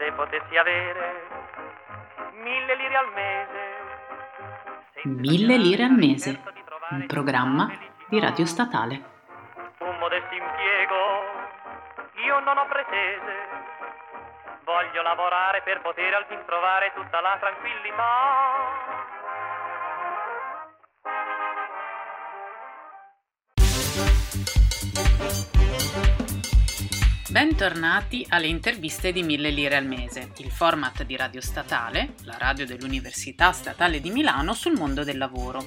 Se potessi avere 1000 lire al mese. 1000 lire al mese, un programma di Radio Statale. Un modesto impiego, io non ho pretese. Voglio lavorare per poter al fin trovare tutta la tranquillità. Bentornati alle interviste di 1000 lire al mese, il format di Radio Statale, la radio dell'Università Statale di Milano sul mondo del lavoro.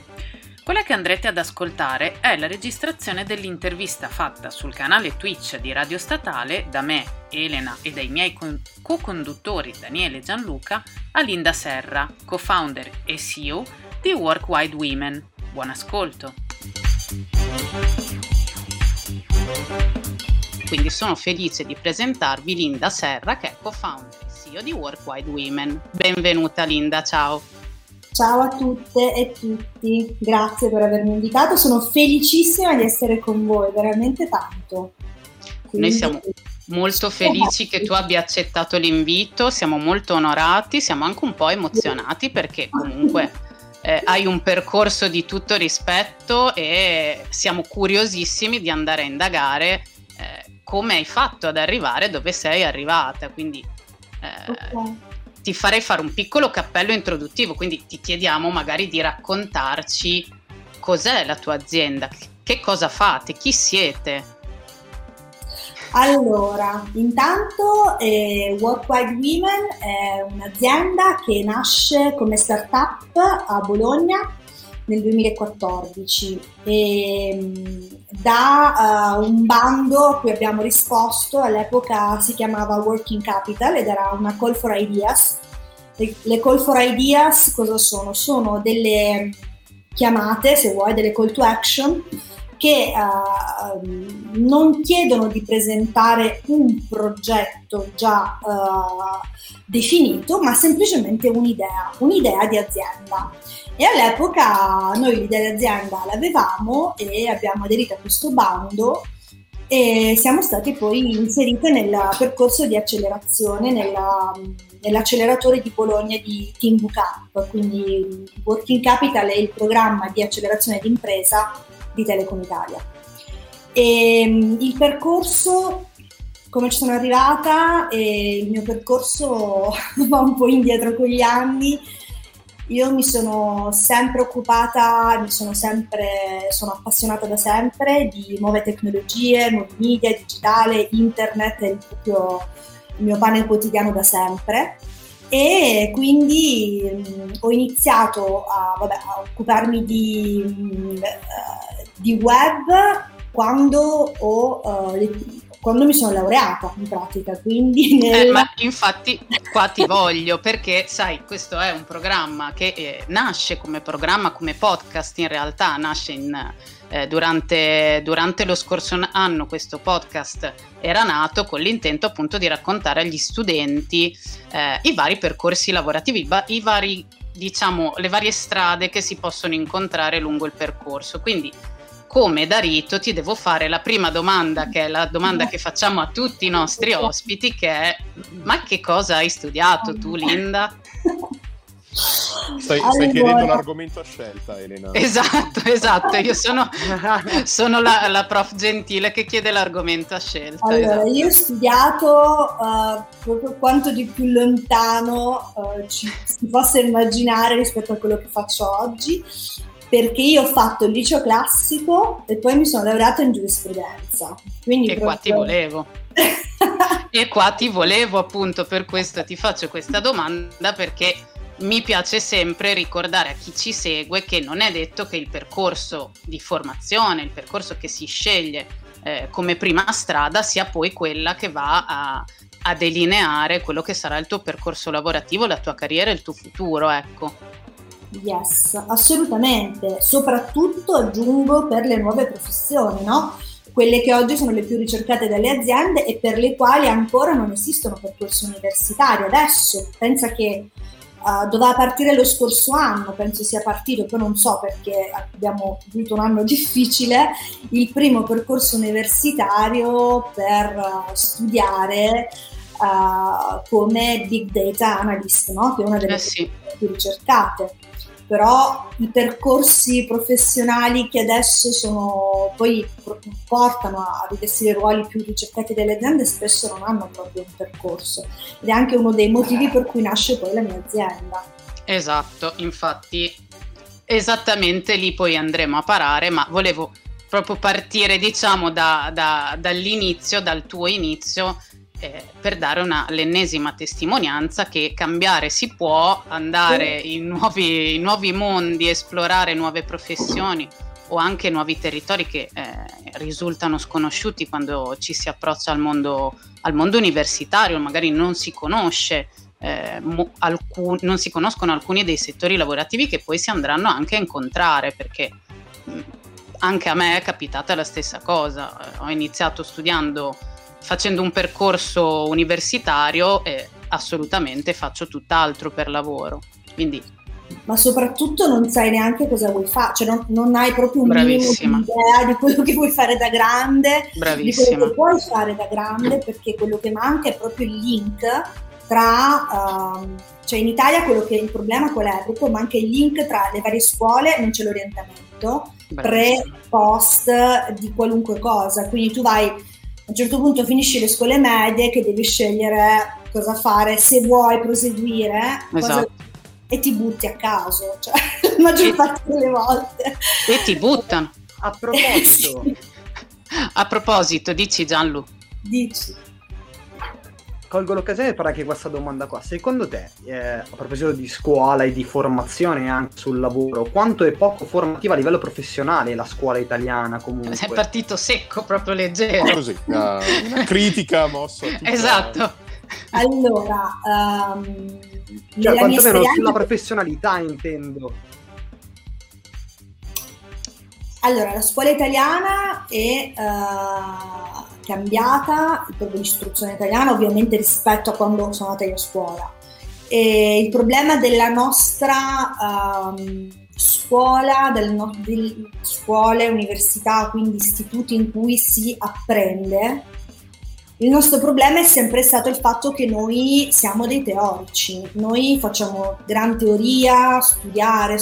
Quella che andrete ad ascoltare è la registrazione dell'intervista fatta sul canale Twitch di Radio Statale da me, Elena, e dai miei co-conduttori Daniele e Gianluca a Linda Serra, co-founder e CEO di Workwide Women. Buon ascolto! Quindi sono felice di presentarvi Linda Serra, che è co-founder e CEO di Workwide Women. Benvenuta Linda, ciao! Ciao a tutte e tutti, grazie per avermi invitato, sono felicissima di essere con voi, veramente tanto. Quindi... Noi siamo molto felici che tu abbia accettato l'invito, siamo molto onorati, siamo anche un po' emozionati perché comunque... hai un percorso di tutto rispetto e siamo curiosissimi di andare a indagare come hai fatto ad arrivare dove sei arrivata, quindi okay. Ti farei fare un piccolo cappello introduttivo, quindi ti chiediamo magari di raccontarci cos'è la tua azienda, che cosa fate, chi siete. Allora, intanto Workwide Women è un'azienda che nasce come startup a Bologna nel 2014 da un bando a cui abbiamo risposto, all'epoca si chiamava Working Capital ed era una call for ideas. Le call for ideas cosa sono? Sono delle chiamate, se vuoi, delle call to action che non chiedono di presentare un progetto già definito, ma semplicemente un'idea di azienda. E all'epoca noi l'idea di azienda l'avevamo e abbiamo aderito a questo bando e siamo state poi inserite nel percorso di accelerazione, nell'acceleratore di Bologna di Team Book Up, quindi Working Capital è il programma di accelerazione d'impresa di Telecom Italia. E il percorso, come ci sono arrivata, il mio percorso va un po' indietro con gli anni. Io mi sono sempre occupata, sono appassionata da sempre di nuove tecnologie, nuovi media, digitale, internet è proprio il mio pane quotidiano da sempre. E quindi ho iniziato a occuparmi di web quando mi sono laureata in pratica, quindi ma infatti qua ti voglio perché sai, questo è un programma che nasce come programma, come podcast, in realtà nasce durante lo scorso anno. Questo podcast era nato con l'intento appunto di raccontare agli studenti i vari percorsi lavorativi, le varie strade che si possono incontrare lungo il percorso. Quindi come da rito ti devo fare la prima domanda, che è la domanda che facciamo a tutti i nostri ospiti, che è: ma che cosa hai studiato tu, Linda? Stai chiedendo un argomento a scelta, Elena. Esatto, io sono la prof gentile che chiede l'argomento a scelta. Allora, esatto. Io ho studiato proprio quanto di più lontano si possa immaginare rispetto a quello che faccio oggi, perché io ho fatto il liceo classico e poi mi sono laureata in giurisprudenza. Quindi e proprio... qua ti volevo. E qua ti volevo appunto, per questo ti faccio questa domanda, perché mi piace sempre ricordare a chi ci segue che non è detto che il percorso di formazione, il percorso che si sceglie come prima strada sia poi quella che va a delineare quello che sarà il tuo percorso lavorativo, la tua carriera e il tuo futuro, ecco. Yes, assolutamente, soprattutto aggiungo per le nuove professioni, no? Quelle che oggi sono le più ricercate dalle aziende e per le quali ancora non esistono percorsi universitari. Adesso, pensa che doveva partire lo scorso anno, penso sia partito, poi non so perché abbiamo avuto un anno difficile, il primo percorso universitario per studiare come Big Data Analyst, no? Che è una delle persone più ricercate. Però i percorsi professionali che adesso sono, poi portano a rivestire i ruoli più ricercati delle aziende spesso non hanno proprio un percorso, ed è anche uno dei motivi per cui nasce poi la mia azienda. Esatto, infatti esattamente lì poi andremo a parare, ma volevo proprio partire, diciamo, dall'inizio, dal tuo inizio, per dare l'ennesima testimonianza che cambiare si può, andare in nuovi mondi, esplorare nuove professioni o anche nuovi territori che risultano sconosciuti quando ci si approccia al mondo universitario, magari non si conosce. Non si conoscono alcuni dei settori lavorativi che poi si andranno anche a incontrare, perché anche a me è capitata la stessa cosa. Ho iniziato facendo un percorso universitario e assolutamente faccio tutt'altro per lavoro. Quindi, ma soprattutto non sai neanche cosa vuoi fare, cioè non hai proprio un minimo di idea di quello che vuoi fare da grande, di quello che puoi fare da grande, perché quello che manca è proprio il link tra, cioè in Italia quello che è il problema qual è? Proprio manca il link tra le varie scuole, non c'è l'orientamento pre-post di qualunque cosa, quindi tu vai a un certo punto, finisci le scuole medie che devi scegliere cosa fare, se vuoi proseguire, e ti butti a caso, cioè la maggior parte delle volte e ti buttano. A proposito dici Gianlu, colgo l'occasione per fare anche questa domanda qua. Secondo te, a proposito di scuola e di formazione anche sul lavoro, quanto è poco formativa a livello professionale la scuola italiana comunque? Sei partito secco, proprio leggero. No, così, una critica mossa. Esatto. Allora, cioè, quantomeno sulla professionalità intendo. Allora, la scuola italiana è... cambiata, proprio l'istruzione italiana ovviamente rispetto a quando sono andata io a scuola, e il problema della nostra scuola, delle scuole, università, quindi istituti in cui si apprende, il nostro problema è sempre stato il fatto che noi siamo dei teorici, noi facciamo gran teoria, studiare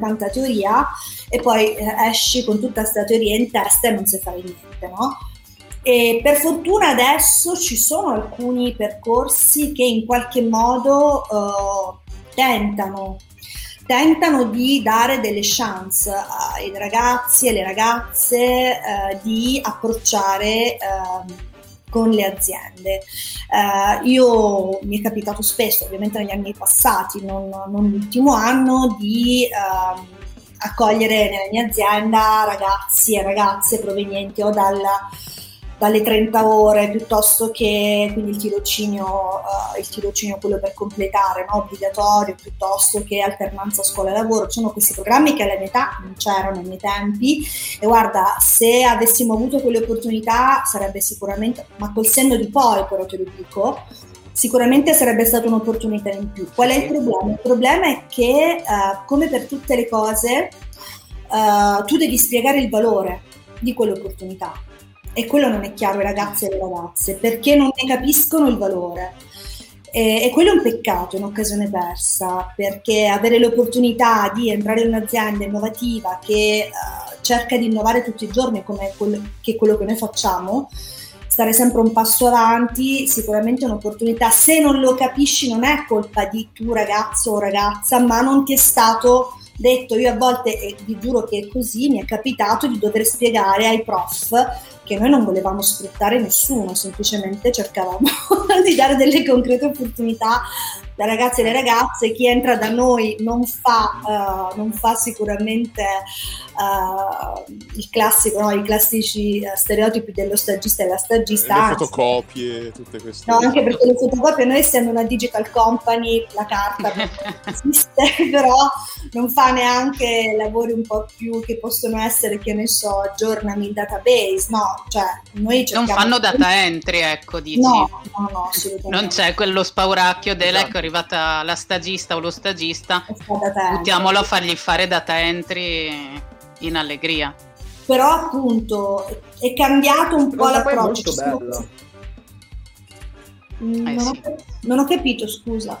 tanta teoria e poi esci con tutta questa teoria in testa e non sai fare niente, no? E per fortuna adesso ci sono alcuni percorsi che in qualche modo tentano di dare delle chance ai ragazzi e alle ragazze di approcciare con le aziende. Mi è capitato spesso, ovviamente negli anni passati, non l'ultimo anno, di accogliere nella mia azienda ragazzi e ragazze provenienti o dalle 30 ore piuttosto che quindi il tirocinio quello per completare, no? Obbligatorio, piuttosto che alternanza scuola-lavoro. Sono questi programmi che alla mia età non c'erano ai miei tempi, e guarda, se avessimo avuto quelle opportunità sarebbe sicuramente, ma col senno di poi però te lo dico, sicuramente sarebbe stata un'opportunità in più. Qual è il problema? Il problema è che come per tutte le cose tu devi spiegare il valore di quell'opportunità. E quello non è chiaro ai ragazzi e alle ragazze, perché non ne capiscono il valore. E quello è un peccato, è un'occasione persa, perché avere l'opportunità di entrare in un'azienda innovativa che cerca di innovare tutti i giorni, come quello che noi facciamo, stare sempre un passo avanti, sicuramente è un'opportunità. Se non lo capisci non è colpa di tu ragazzo o ragazza, ma non ti è stato detto. Io a volte, e vi giuro che è così, mi è capitato di dover spiegare ai prof che noi non volevamo sfruttare nessuno, semplicemente cercavamo di dare delle concrete opportunità da ragazzi e le ragazze. Chi entra da noi non fa sicuramente il classico, no? I classici stereotipi dello stagista e della stagista. Le fotocopie, tutte queste. No, anche perché le fotocopie, noi essendo una digital company, la carta esiste, però non fa neanche lavori un po' più che possono essere, che ne so, aggiornami il database, no? Cioè, noi cerchiamo... Non fanno data entry, ecco, dici. No, assolutamente. Non c'è quello spauracchio della, ecco, arrivata la stagista o lo stagista, buttiamolo a fargli fare data entry in allegria. Però appunto è cambiato un po' l'approccio. Non ho capito, scusa.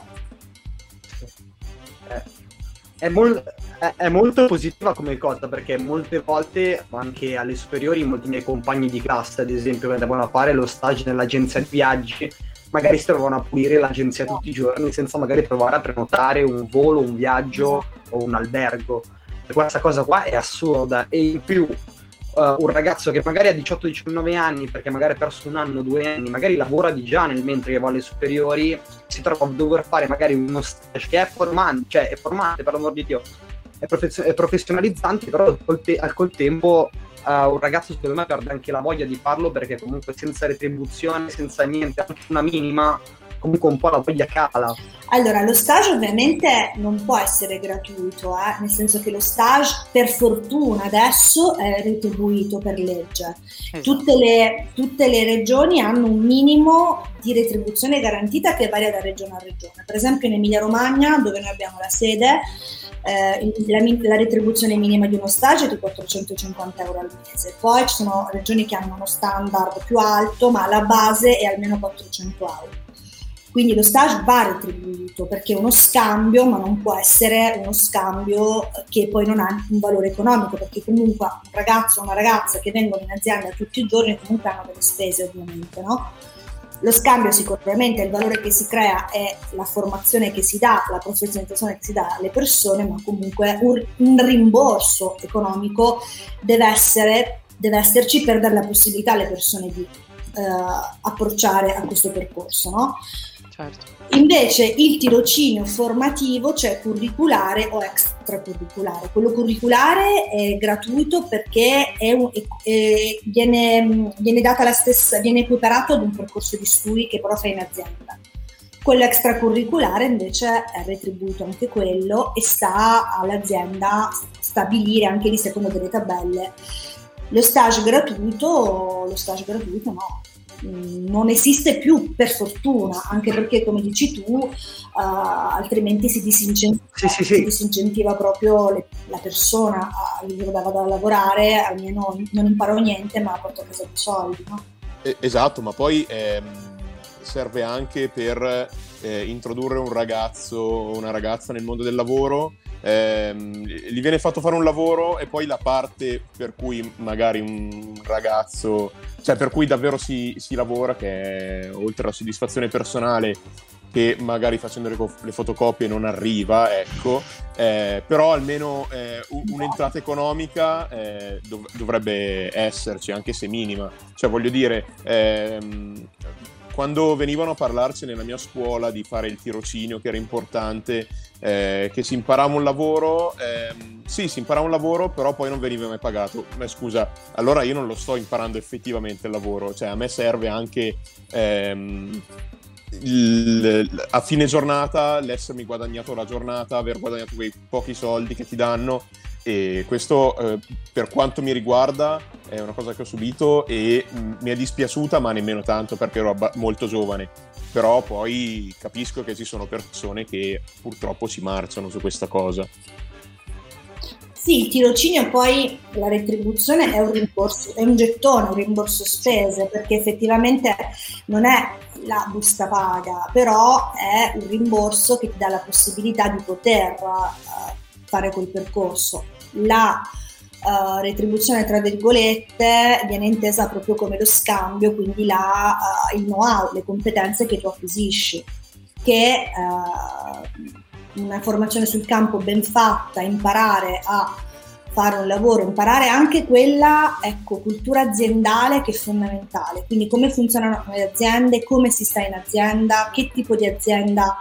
È molto positiva come cosa, perché molte volte, anche alle superiori, molti miei compagni di classe, ad esempio, che andavano a fare lo stage nell'agenzia di viaggi, magari si trovavano a pulire l'agenzia tutti i giorni senza magari provare a prenotare un volo, un viaggio o un albergo. E questa cosa qua è assurda. E in più un ragazzo che magari ha 18-19 anni, perché magari ha perso un anno, 2 anni, magari lavora di già nel mentre che va alle superiori, si trova a dover fare magari uno stage che è formante, cioè è formante, per l'amor di Dio, è professionalizzante, però al tempo un ragazzo secondo me perde anche la voglia di farlo, perché comunque senza retribuzione, senza niente, anche una minima, comunque un po' la voglia cala. Allora, lo stage ovviamente non può essere gratuito, nel senso che lo stage, per fortuna, adesso è retribuito per legge. Esatto. Tutte le regioni hanno un minimo di retribuzione garantita che varia da regione a regione. Per esempio in Emilia-Romagna, dove noi abbiamo la sede, la retribuzione minima di uno stage è di €450 al mese. Poi ci sono regioni che hanno uno standard più alto, ma la base è almeno €400. Quindi lo stage va retribuito, perché è uno scambio, ma non può essere uno scambio che poi non ha un valore economico, perché comunque un ragazzo o una ragazza che vengono in azienda tutti i giorni comunque hanno delle spese, ovviamente, no? Lo scambio sicuramente, il valore che si crea è la formazione che si dà, la professionalizzazione che si dà alle persone, ma comunque un rimborso economico deve esserci per dare la possibilità alle persone di approcciare a questo percorso, no? Certo. Invece il tirocinio formativo, cioè curriculare o extracurriculare, quello curriculare è gratuito perché viene data la stessa, viene equiparato ad un percorso di studi che però fai in azienda. Quello extracurriculare invece è retribuito anche quello, e sta all'azienda stabilire anche lì secondo delle tabelle. Lo stage gratuito no, non esiste più, per fortuna, anche perché, come dici tu, altrimenti si disincentiva, si disincentiva proprio la persona. Io vado a lavorare, almeno non imparo niente, ma porto a casa dei soldi, no? Esatto, ma poi serve anche per introdurre un ragazzo o una ragazza nel mondo del lavoro. Gli viene fatto fare un lavoro, e poi la parte per cui magari un ragazzo, cioè per cui davvero si lavora, che è, oltre alla soddisfazione personale che magari facendo le fotocopie non arriva, ecco, però almeno un'entrata economica dovrebbe esserci, anche se minima. Cioè, voglio dire, quando venivano a parlarci nella mia scuola di fare il tirocinio, che era importante, che si imparava un lavoro, si imparava un lavoro, però poi non veniva mai pagato. Ma scusa, allora io non lo sto imparando effettivamente il lavoro, cioè a me serve anche a fine giornata l'essermi guadagnato la giornata, aver guadagnato quei pochi soldi che ti danno. E questo, per quanto mi riguarda, è una cosa che ho subito e mi è dispiaciuta, ma nemmeno tanto, perché ero molto giovane. Però poi capisco che ci sono persone che purtroppo si marciano su questa cosa. Sì, il tirocinio, poi la retribuzione è un rimborso, è un gettone, un rimborso spese, perché effettivamente non è la busta paga, però è un rimborso che ti dà la possibilità di poter fare quel percorso. La retribuzione, tra virgolette, viene intesa proprio come lo scambio, quindi il know-how, le competenze che tu acquisisci, che una formazione sul campo ben fatta, imparare a fare un lavoro, imparare anche quella, ecco, cultura aziendale che è fondamentale, quindi come funzionano le aziende, come si sta in azienda, che tipo di aziende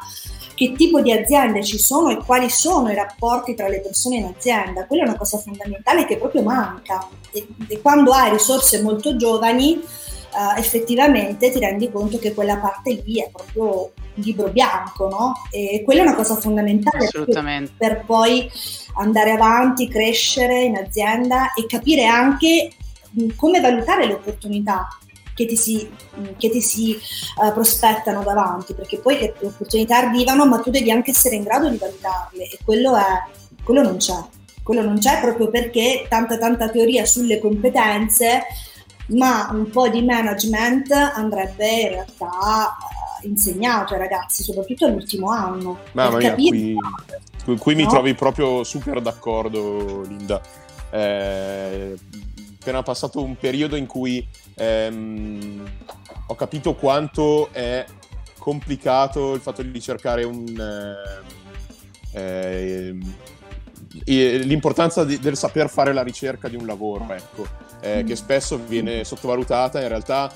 ci sono e quali sono i rapporti tra le persone in azienda. Quella è una cosa fondamentale che proprio manca, e quando hai risorse molto giovani effettivamente ti rendi conto che quella parte lì è proprio un libro bianco, no? E quella è una cosa fondamentale. Assolutamente. Per poi andare avanti, crescere in azienda e capire anche come valutare le opportunità che ti si prospettano davanti, perché poi le opportunità arrivano, ma tu devi anche essere in grado di valutarle, e quello non c'è proprio, perché tanta teoria sulle competenze, ma un po' di management andrebbe in realtà insegnato ai ragazzi, soprattutto all'ultimo anno. Mamma mia, qui mi trovi proprio super d'accordo, Linda. Appena passato un periodo in cui ho capito quanto è complicato il fatto di cercare l'importanza del saper fare la ricerca di un lavoro, ecco. Che spesso viene sottovalutata. In realtà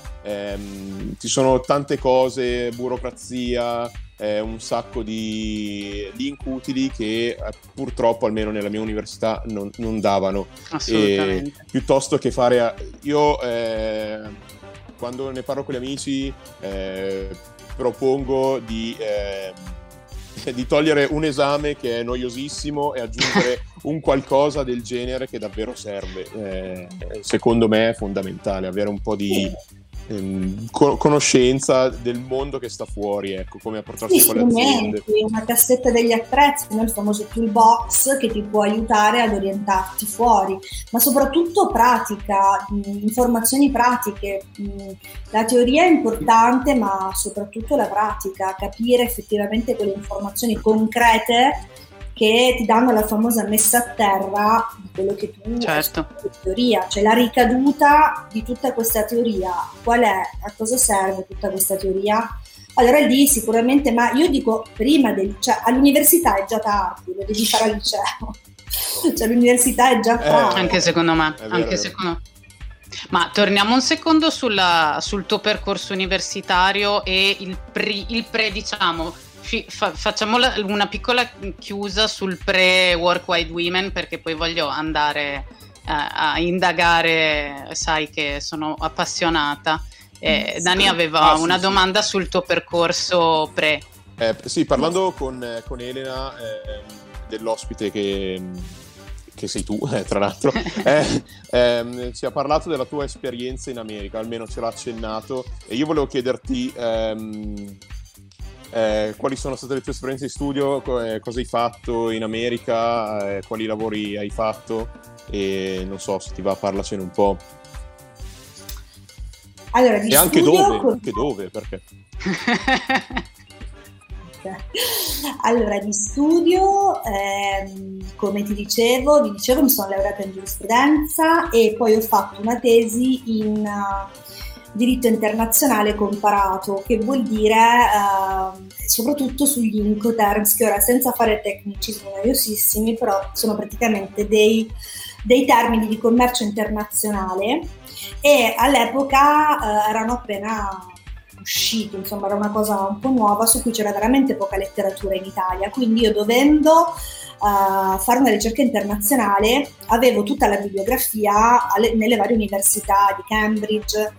ci sono tante cose, burocrazia, un sacco di link utili che purtroppo, almeno nella mia università, non davano. Assolutamente. Piuttosto che fare... quando ne parlo con gli amici propongo di togliere un esame che è noiosissimo e aggiungere un qualcosa del genere che davvero serve. Secondo me è fondamentale avere un po' di conoscenza del mondo che sta fuori, ecco, come approcciarsi con le aziende. Una cassetta degli attrezzi, no? Il famoso toolbox che ti può aiutare ad orientarti fuori, ma soprattutto pratica, informazioni pratiche. La teoria è importante, ma soprattutto la pratica, capire effettivamente quelle informazioni concrete che ti danno la famosa messa a terra di quello che tu hai in teoria, cioè la ricaduta di tutta questa teoria, qual è, a cosa serve tutta questa teoria? Allora lì sicuramente, ma io dico prima del liceo, all'università è già tardi, lo devi fare al liceo, cioè l'università è già tardi. Anche secondo me, anche secondo me. Ma torniamo un secondo sul tuo percorso universitario e diciamo, facciamo una piccola chiusa sul pre-Workwide Women, perché poi voglio andare a indagare, sai che sono appassionata. Dani aveva una domanda sul tuo percorso pre. Sì, parlando con Elena, dell'ospite che sei tu, tra l'altro, ci ha parlato della tua esperienza in America, almeno ce l'ha accennato, e io volevo chiederti... quali sono state le tue esperienze di studio, cosa hai fatto in America, quali lavori hai fatto, e non so se ti va, parlacene un po'. Allora, di e anche dove, perché? Allora, di studio, come vi dicevo, mi sono laureata in giurisprudenza e poi ho fatto una tesi in... diritto internazionale comparato, che vuol dire soprattutto sugli incoterms, che ora, senza fare tecnicismi noiosissimi, però sono praticamente dei termini di commercio internazionale, e all'epoca erano appena usciti, insomma era una cosa un po' nuova, su cui c'era veramente poca letteratura in Italia, quindi io, dovendo fare una ricerca internazionale, avevo tutta la bibliografia nelle varie università di Cambridge,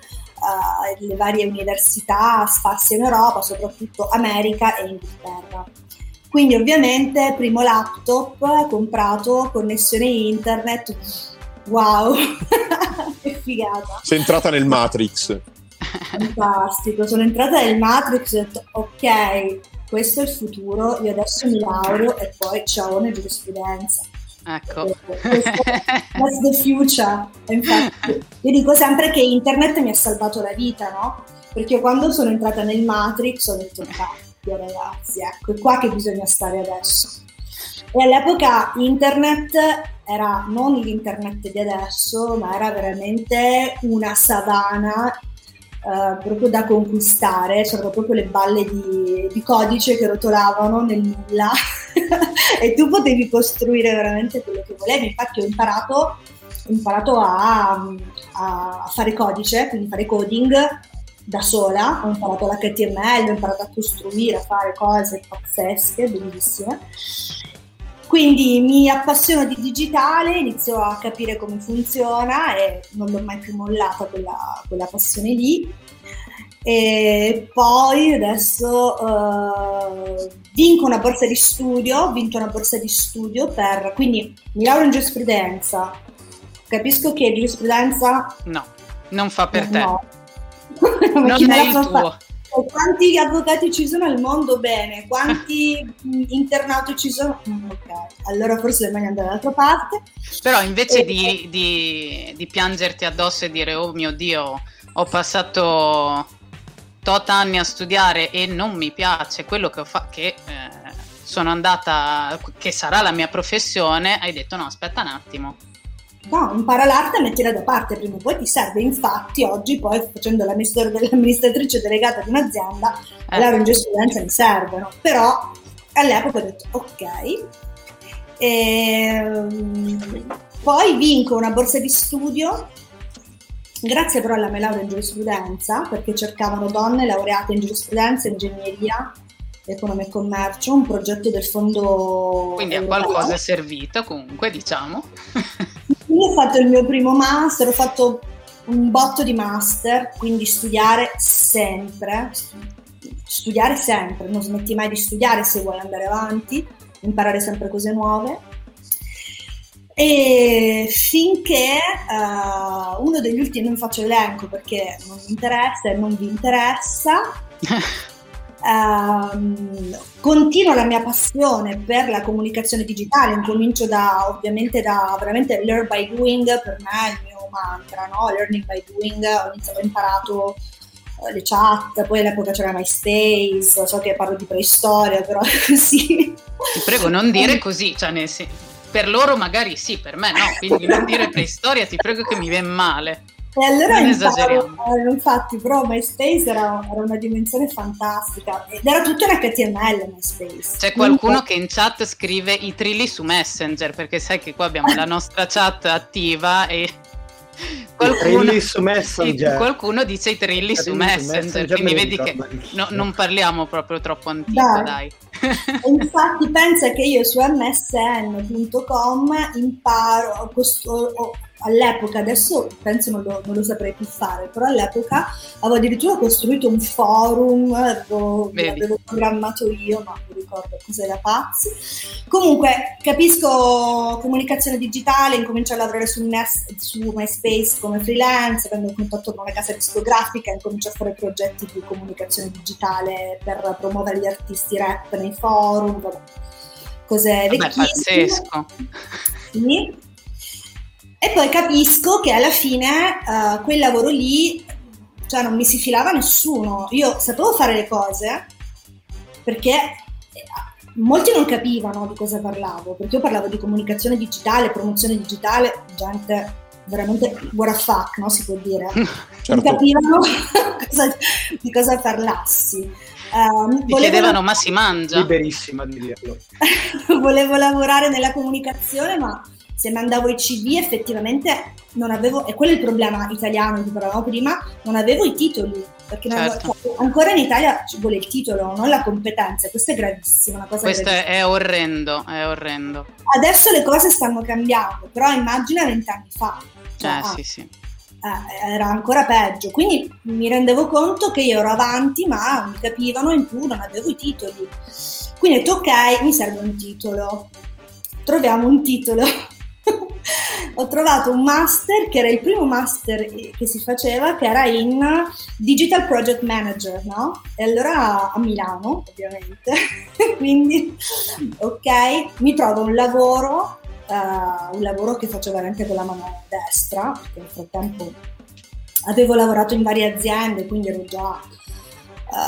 le varie università sparse in Europa, soprattutto America e Inghilterra. Quindi ovviamente primo laptop comprato, connessione internet, wow, che figata. Sei entrata nel Matrix. Fantastico, sono entrata nel Matrix e ho detto ok, questo è il futuro, io adesso mi laureo e poi ciao nella giurisprudenza. Ecco, that's the future. Infatti, io dico sempre che internet mi ha salvato la vita, no? Perché quando sono entrata nel Matrix ho detto, cazzo ragazzi, ecco, è qua che bisogna stare adesso. E all'epoca internet era non l'internet di adesso, ma era veramente una savana proprio da conquistare. C'erano proprio le balle di codice che rotolavano nel nulla e tu potevi costruire veramente quello che volevi. Infatti ho imparato a fare codice, quindi fare coding da sola, ho imparato l'HTML, ho imparato a costruire, a fare cose pazzesche, bellissime. Quindi mi appassiono di digitale, inizio a capire come funziona e non l'ho mai più mollata quella passione lì. E poi adesso ho vinto una borsa di studio per... Quindi mi laureo in giurisprudenza, capisco che giurisprudenza... No, non fa per te. No. Non è il tuo. Quanti avvocati ci sono al mondo? Bene. Quanti internauti ci sono? Ok, allora forse domani andare dall'altra parte. Però invece di piangerti addosso e dire, oh mio Dio, ho passato tot anni a studiare e non mi piace quello che ho fatto, che sono andata, che sarà la mia professione, hai detto no, aspetta un attimo. No, impara l'arte e mettila da parte, prima o poi ti serve. Infatti oggi poi, facendo l'amministratrice delegata di un'azienda, la giurisprudenza mi serve, no? Però all'epoca ho detto ok, poi vinco una borsa di studio, grazie però alla mia laurea in giurisprudenza, perché cercavano donne laureate in giurisprudenza, ingegneria, economia e commercio, un progetto del fondo. Quindi a qualcosa è servita comunque, diciamo. Io ho fatto il mio primo master, ho fatto un botto di master, quindi studiare sempre, non smetti mai di studiare se vuoi andare avanti, imparare sempre cose nuove, e finché uno degli ultimi, non faccio l'elenco perché non mi interessa e non vi interessa, continuo la mia passione per la comunicazione digitale, incomincio da, ovviamente, da veramente learn by doing, per me è il mio mantra, no? Learning by doing, ho imparato le chat, poi all'epoca c'era MySpace, so che parlo di preistoria, però è così. Ti prego, non dire così, cioè per loro magari sì, per me no, quindi non dire preistoria, ti prego, che mi viene male. E allora infatti però MySpace era una dimensione fantastica ed era tutto in HTML. MySpace, c'è qualcuno che in chat scrive i trilli su Messenger, perché sai che qua abbiamo la nostra chat attiva e qualcuno, su Messenger. Qualcuno dice i trilli su Messenger, quindi vedi che non parliamo proprio troppo antico, dai. Infatti pensa che io su msn.com imparo all'epoca, adesso penso non lo saprei più fare, però all'epoca avevo addirittura costruito un forum, l'avevo programmato io, ma non ricordo cos'è, da pazzi. Comunque capisco comunicazione digitale, incomincio a lavorare su MySpace come freelance, prendo in contatto con una casa discografica, incomincio a fare progetti di comunicazione digitale per promuovere gli artisti rap nei forum, vabbè, cos'è vecchissime. Pazzesco. Sì. E poi capisco che alla fine quel lavoro lì, cioè, non mi si filava nessuno. Io sapevo fare le cose perché molti non capivano di cosa parlavo, perché io parlavo di comunicazione digitale, promozione digitale, gente veramente what the fuck, no? Si può dire. Certo. Non capivano di cosa parlassi. Ti chiedevano ma si mangia? Liberissima di dirlo. Volevo lavorare nella comunicazione, ma se mandavo i CV effettivamente non avevo, e quello è il problema italiano di cui parlavamo prima, non avevo i titoli, perché certo. Ancora in Italia ci vuole il titolo, non la competenza. Questo è gravissimo, una cosa. Questo è orrendo, è orrendo. Adesso le cose stanno cambiando, però immagina 20 anni fa, sì. Era ancora peggio, quindi mi rendevo conto che io ero avanti ma mi capivano, in più non avevo i titoli, quindi ho detto ok, mi serve un titolo, troviamo un titolo. Ho trovato un master che era il primo master che si faceva, che era in Digital Project Manager, no? E allora a Milano, ovviamente. Quindi ok, mi trovo un lavoro che faccio veramente con la mano destra, perché nel frattempo avevo lavorato in varie aziende, quindi ero già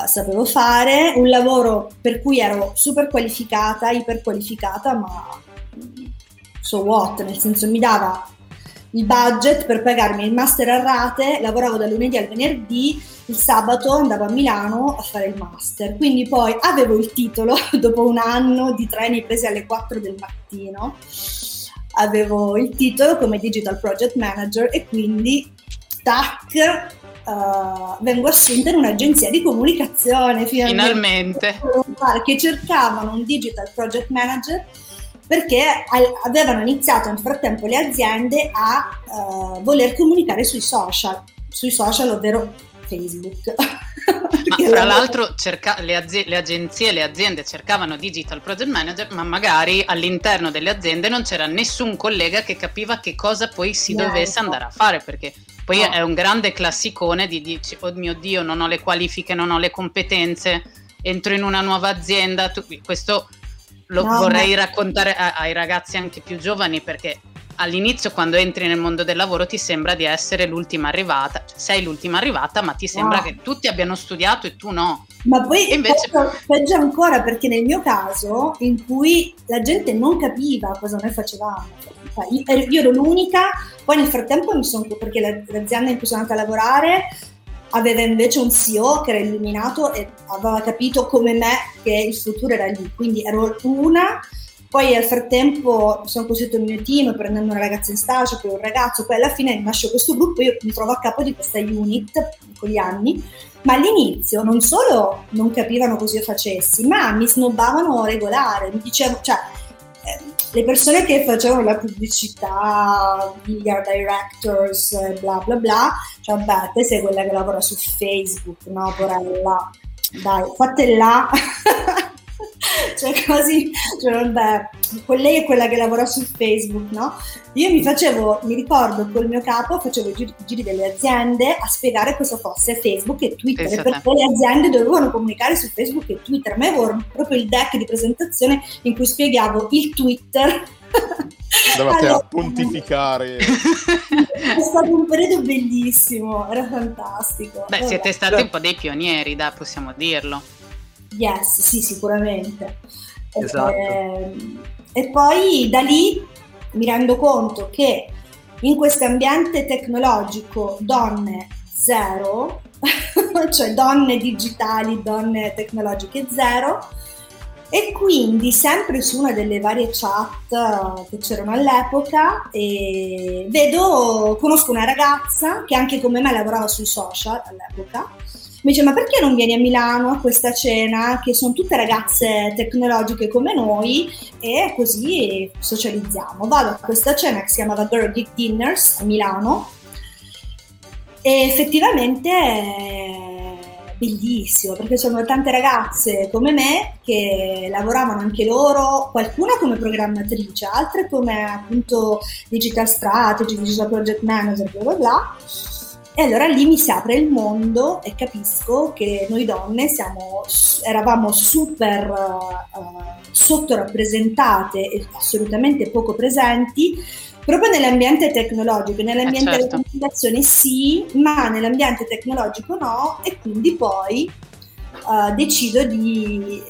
sapevo fare un lavoro per cui ero super qualificata, iperqualificata, ma so what, nel senso mi dava il budget per pagarmi il master a rate, lavoravo dal lunedì al venerdì, il sabato andavo a Milano a fare il master, quindi poi avevo il titolo dopo un anno di treni presi alle 4 del mattino, avevo il titolo come Digital Project Manager e quindi tac, vengo assunta in un'agenzia di comunicazione finalmente. Che cercavano un Digital Project Manager perché avevano iniziato nel frattempo le aziende a voler comunicare sui social, ovvero Facebook. Ma tra l'altro le aziende cercavano Digital Project Manager, ma magari all'interno delle aziende non c'era nessun collega che capiva che cosa poi si dovesse andare a fare, perché poi è un grande classicone di dirci oh mio Dio, non ho le qualifiche, non ho le competenze, entro in una nuova azienda, questo vorrei raccontare ai ragazzi anche più giovani, perché all'inizio quando entri nel mondo del lavoro ti sembra di essere l'ultima arrivata, cioè, sei l'ultima arrivata, ma ti sembra che tutti abbiano studiato e tu no. Ma poi invece... peggio ancora, perché nel mio caso, in cui la gente non capiva cosa noi facevamo, io ero l'unica, poi nel frattempo mi sono, perché l'azienda in cui sono andata a lavorare aveva invece un CEO che era illuminato e aveva capito come me che il futuro era lì, quindi ero una. Poi al frattempo sono costruito il mio team prendendo una ragazza in stage, poi un ragazzo, poi alla fine nasce questo gruppo, io mi trovo a capo di questa unit con gli anni, ma all'inizio non solo non capivano cosa io facessi, ma mi snobbavano regolare, mi dicevo, cioè le persone che facevano la pubblicità, media directors, bla bla bla, cioè beh, te sei quella che lavora su Facebook, no, porella, dai, fatte là. Cioè così, cioè vabbè, lei è quella che lavora su Facebook, no? Io mi ricordo col mio capo, facevo i giri delle aziende a spiegare cosa fosse Facebook e Twitter, esatto, perché le aziende dovevano comunicare su Facebook e Twitter, a me avevo proprio il deck di presentazione in cui spiegavo il Twitter. Andavate allora, a pontificare. È stato un periodo bellissimo, era fantastico. Beh, allora, siete stati un po' dei pionieri, da possiamo dirlo. Yes, sì, sicuramente. Esatto. E poi da lì mi rendo conto che in questo ambiente tecnologico donne zero, cioè donne digitali, donne tecnologiche zero, e quindi sempre su una delle varie chat che c'erano all'epoca e conosco una ragazza che anche come me lavorava sui social all'epoca. Mi dice, ma perché non vieni a Milano a questa cena, che sono tutte ragazze tecnologiche come noi, e così socializziamo. Vado a questa cena che si chiamava Girl Geek Dinners a Milano e effettivamente è bellissimo, perché c'erano tante ragazze come me che lavoravano anche loro, qualcuna come programmatrice, altre come appunto digital strategy, digital project manager, bla bla bla. E allora lì mi si apre il mondo e capisco che noi donne eravamo super sottorappresentate e assolutamente poco presenti proprio nell'ambiente tecnologico, nell'ambiente della comunicazione sì, ma nell'ambiente tecnologico no, e quindi poi decido di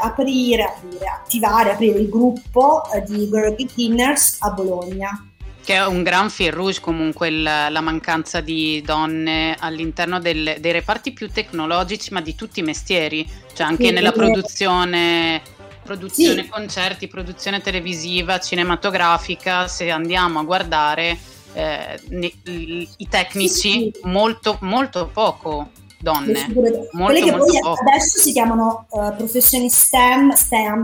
attivare il gruppo di Girl Geek Dinners a Bologna. Che è un gran fil rouge comunque la mancanza di donne all'interno dei reparti più tecnologici, ma di tutti i mestieri, cioè anche nella produzione concerti, produzione televisiva, cinematografica, se andiamo a guardare i tecnici, molto molto poco donne, quelle che poi poco. Adesso si chiamano professioni STEM,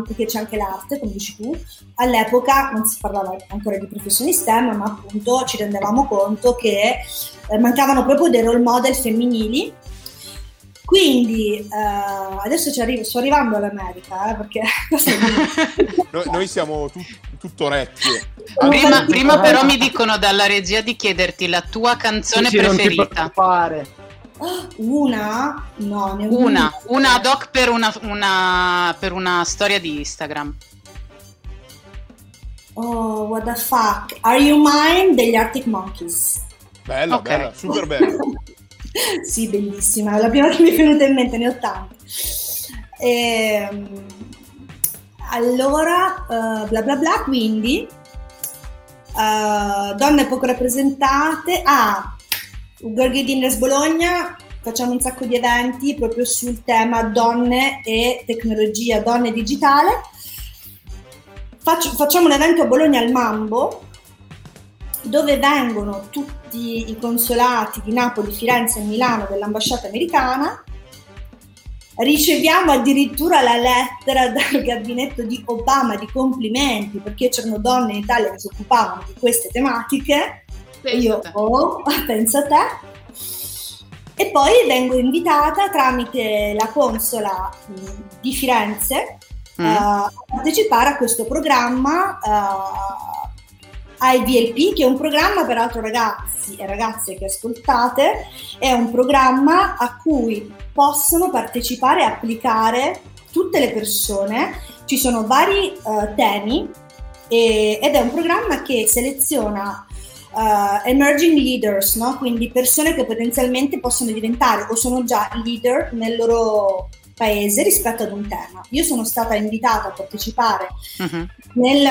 perché c'è anche l'arte, come dici tu. All'epoca non si parlava ancora di professioni STEM, ma appunto ci rendevamo conto che mancavano proprio dei role model femminili. Quindi adesso sto arrivando all'America, perché noi siamo tutto orecchie. Prima però mi dicono dalla regia di chiederti la tua canzone preferita. Una? No, ne ho una ad hoc per una storia di Instagram. Oh, what the fuck? Are You Mine degli Arctic Monkeys. Bella, okay. Bella, super bella. Sì, bellissima. La prima che mi è venuta in mente, ne ho tante. Allora, bla bla bla, quindi donne poco rappresentate. Girl Geek Dinners Bologna, facciamo un sacco di eventi proprio sul tema donne e tecnologia, donne digitale. Facciamo un evento a Bologna al Mambo, dove vengono tutti i consolati di Napoli, Firenze e Milano dell'ambasciata americana. Riceviamo addirittura la lettera dal gabinetto di Obama di complimenti, perché c'erano donne in Italia che si occupavano di queste tematiche. Pensa te. E poi vengo invitata tramite la consola di Firenze a partecipare a questo programma IBLP, che è un programma, peraltro ragazzi e ragazze che ascoltate, è un programma a cui possono partecipare e applicare tutte le persone. Ci sono vari temi ed è un programma che seleziona emerging leaders, no? Quindi persone che potenzialmente possono diventare o sono già leader nel loro paese rispetto ad un tema. Io sono stata invitata a partecipare nel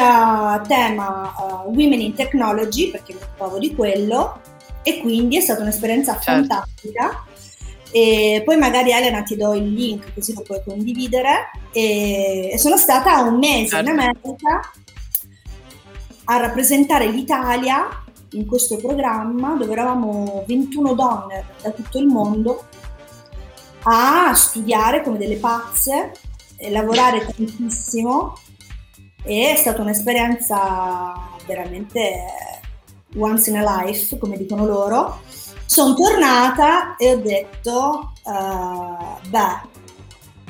tema Women in Technology, perché mi occupavo di quello, e quindi è stata un'esperienza fantastica. E poi magari Elena ti do il link così lo puoi condividere. E sono stata un mese in America a rappresentare l'Italia in questo programma, dove eravamo 21 donne da tutto il mondo a studiare come delle pazze e lavorare tantissimo, e è stata un'esperienza veramente once in a life, come dicono loro. Sono tornata e ho detto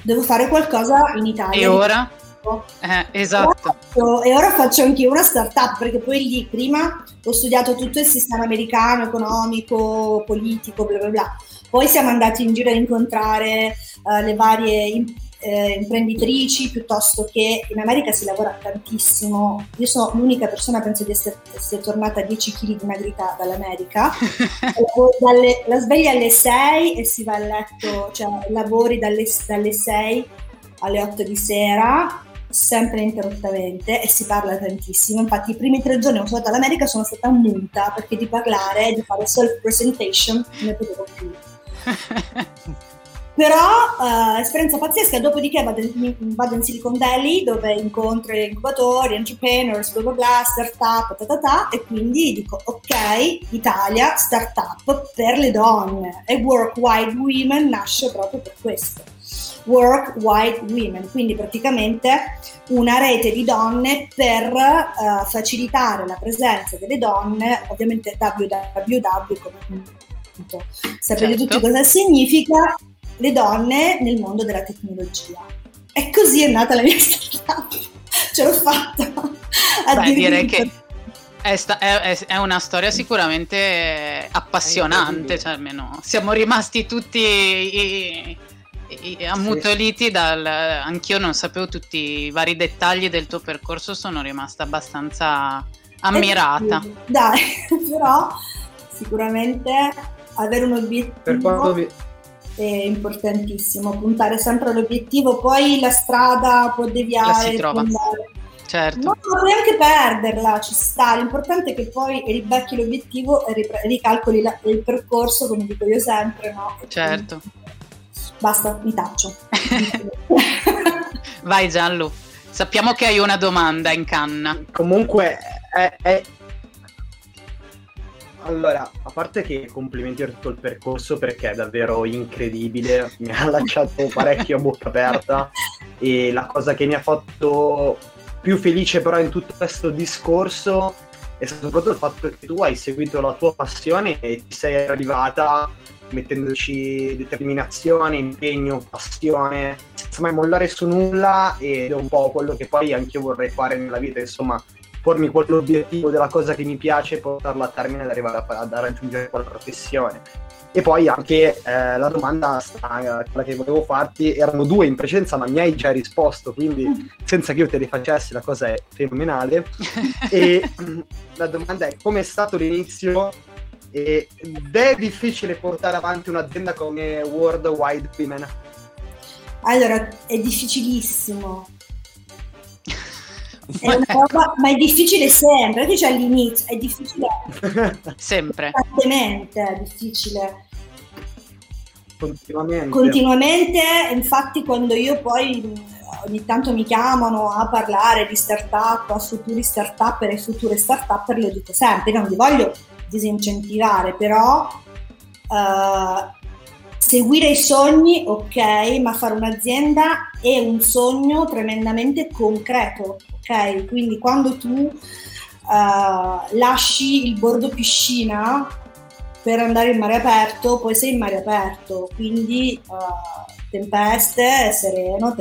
devo fare qualcosa in Italia. E ora? Esatto. E ora faccio anche io una startup, perché poi lì prima ho studiato tutto il sistema americano, economico, politico, bla bla bla. Poi siamo andati in giro ad incontrare le varie imprenditrici, piuttosto che in America si lavora tantissimo. Io sono l'unica persona, penso di essere tornata a 10 kg dimagrita dall'America. La sveglia alle 6 e si va a letto, cioè lavori dalle 6 alle 8 di sera, sempre interrottamente, e si parla tantissimo. Infatti i primi 3 giorni che sono stata all'America sono stata muta, perché di parlare, di fare self presentation non ne potevo più. Però esperienza pazzesca. Dopodiché vado in Silicon Valley, dove incontro incubatori, entrepreneurs, bla bla bla, startup, e quindi dico ok, Italia, startup per le donne, e Workwide Women nasce proprio per questo. Workwide Women, quindi praticamente una rete di donne per facilitare la presenza delle donne, ovviamente www, come sapete tutti cosa significa, le donne nel mondo della tecnologia. E così è nata la mia startup, ce l'ho fatta. Beh, direi che è una storia sicuramente appassionante, cioè almeno siamo rimasti tutti ammutoliti anch'io non sapevo tutti i vari dettagli del tuo percorso, sono rimasta abbastanza ammirata. Dai, però sicuramente avere un obiettivo è importantissimo, puntare sempre all'obiettivo, poi la strada può deviare, la si trova. Certo. No, non puoi anche perderla, ci sta, l'importante è che poi ribecchi l'obiettivo e ricalcoli il percorso, come dico io sempre, no? Certo. Basta, mi taccio. Vai Gianlu, sappiamo che hai una domanda in canna. Comunque, allora, a parte che complimenti per tutto il percorso, perché è davvero incredibile, mi ha lasciato parecchio a bocca aperta, e la cosa che mi ha fatto più felice però in tutto questo discorso è stato soprattutto il fatto che tu hai seguito la tua passione e ti sei arrivata mettendoci determinazione, impegno, passione, senza mai mollare su nulla, ed è un po' quello che poi anche io vorrei fare nella vita, insomma, pormi quell'obiettivo della cosa che mi piace, portarla a termine ed arrivare a raggiungere quella professione. E poi anche la domanda strana, quella che volevo farti, erano 2 in precedenza, ma mi hai già risposto, quindi senza che io te le facessi, la cosa è fenomenale. E la domanda è: com'è stato l'inizio? Ed è difficile portare avanti un'azienda come Workwide Women? Allora, è difficilissimo. È una roba, ma è difficile sempre, perché cioè all'inizio è difficile sempre, costantemente è difficile, continuamente. Infatti quando io poi ogni tanto mi chiamano a parlare di startup, a futuri startup e future startup, lo dico sempre, non li voglio disincentivare, però seguire i sogni, ok, ma fare un'azienda è un sogno tremendamente concreto, ok? Quindi quando tu lasci il bordo piscina per andare in mare aperto, poi sei in mare aperto, quindi tempeste, sereno,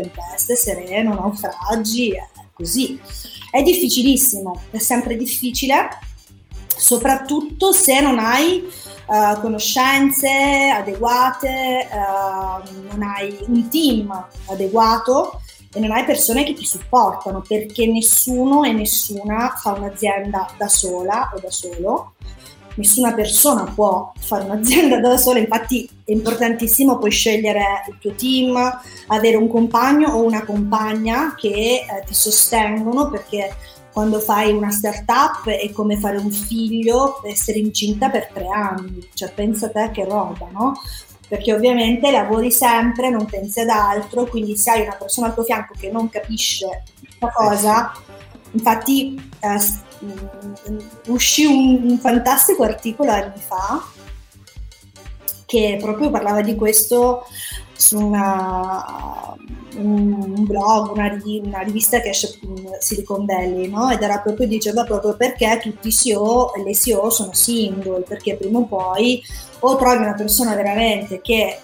naufragi, così. È difficilissimo, è sempre difficile, soprattutto se non hai conoscenze adeguate, non hai un team adeguato, e non hai persone che ti supportano, perché nessuno e nessuna fa un'azienda da sola o da solo, nessuna persona può fare un'azienda da sola, infatti è importantissimo poi scegliere il tuo team, avere un compagno o una compagna che ti sostengono, perché quando fai una startup è come fare un figlio, essere incinta per 3 anni, cioè pensa te che roba, no? Perché ovviamente lavori sempre, non pensi ad altro, quindi se hai una persona al tuo fianco che non capisce questa cosa, infatti uscì un fantastico articolo anni fa che proprio parlava di questo su un blog, una rivista che esce in Silicon Valley, no? Ed era proprio, diceva proprio perché tutti i CEO e le CEO sono single, perché prima o poi o trovi una persona veramente che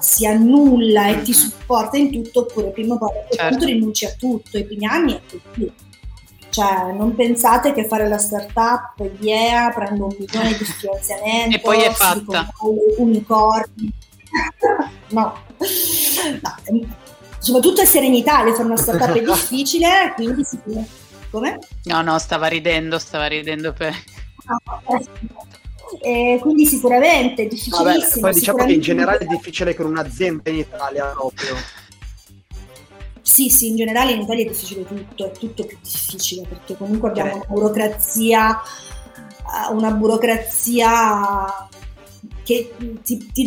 si annulla e ti supporta in tutto, oppure prima o poi certo, rinunci a tutto, i primi anni e tutto. Cioè, non pensate che fare la startup, yeah, prendo 1 milione di finanziamento e poi è fatta, unicorni. No. Soprattutto essere in Italia, fare una startup è difficile, quindi si può. Come? No, stava ridendo per... quindi sicuramente è difficilissimo. Vabbè, poi diciamo che in generale è difficile con un'azienda in Italia proprio. Sì, in generale in Italia è difficile tutto, è tutto più difficile, perché comunque abbiamo una burocrazia che ti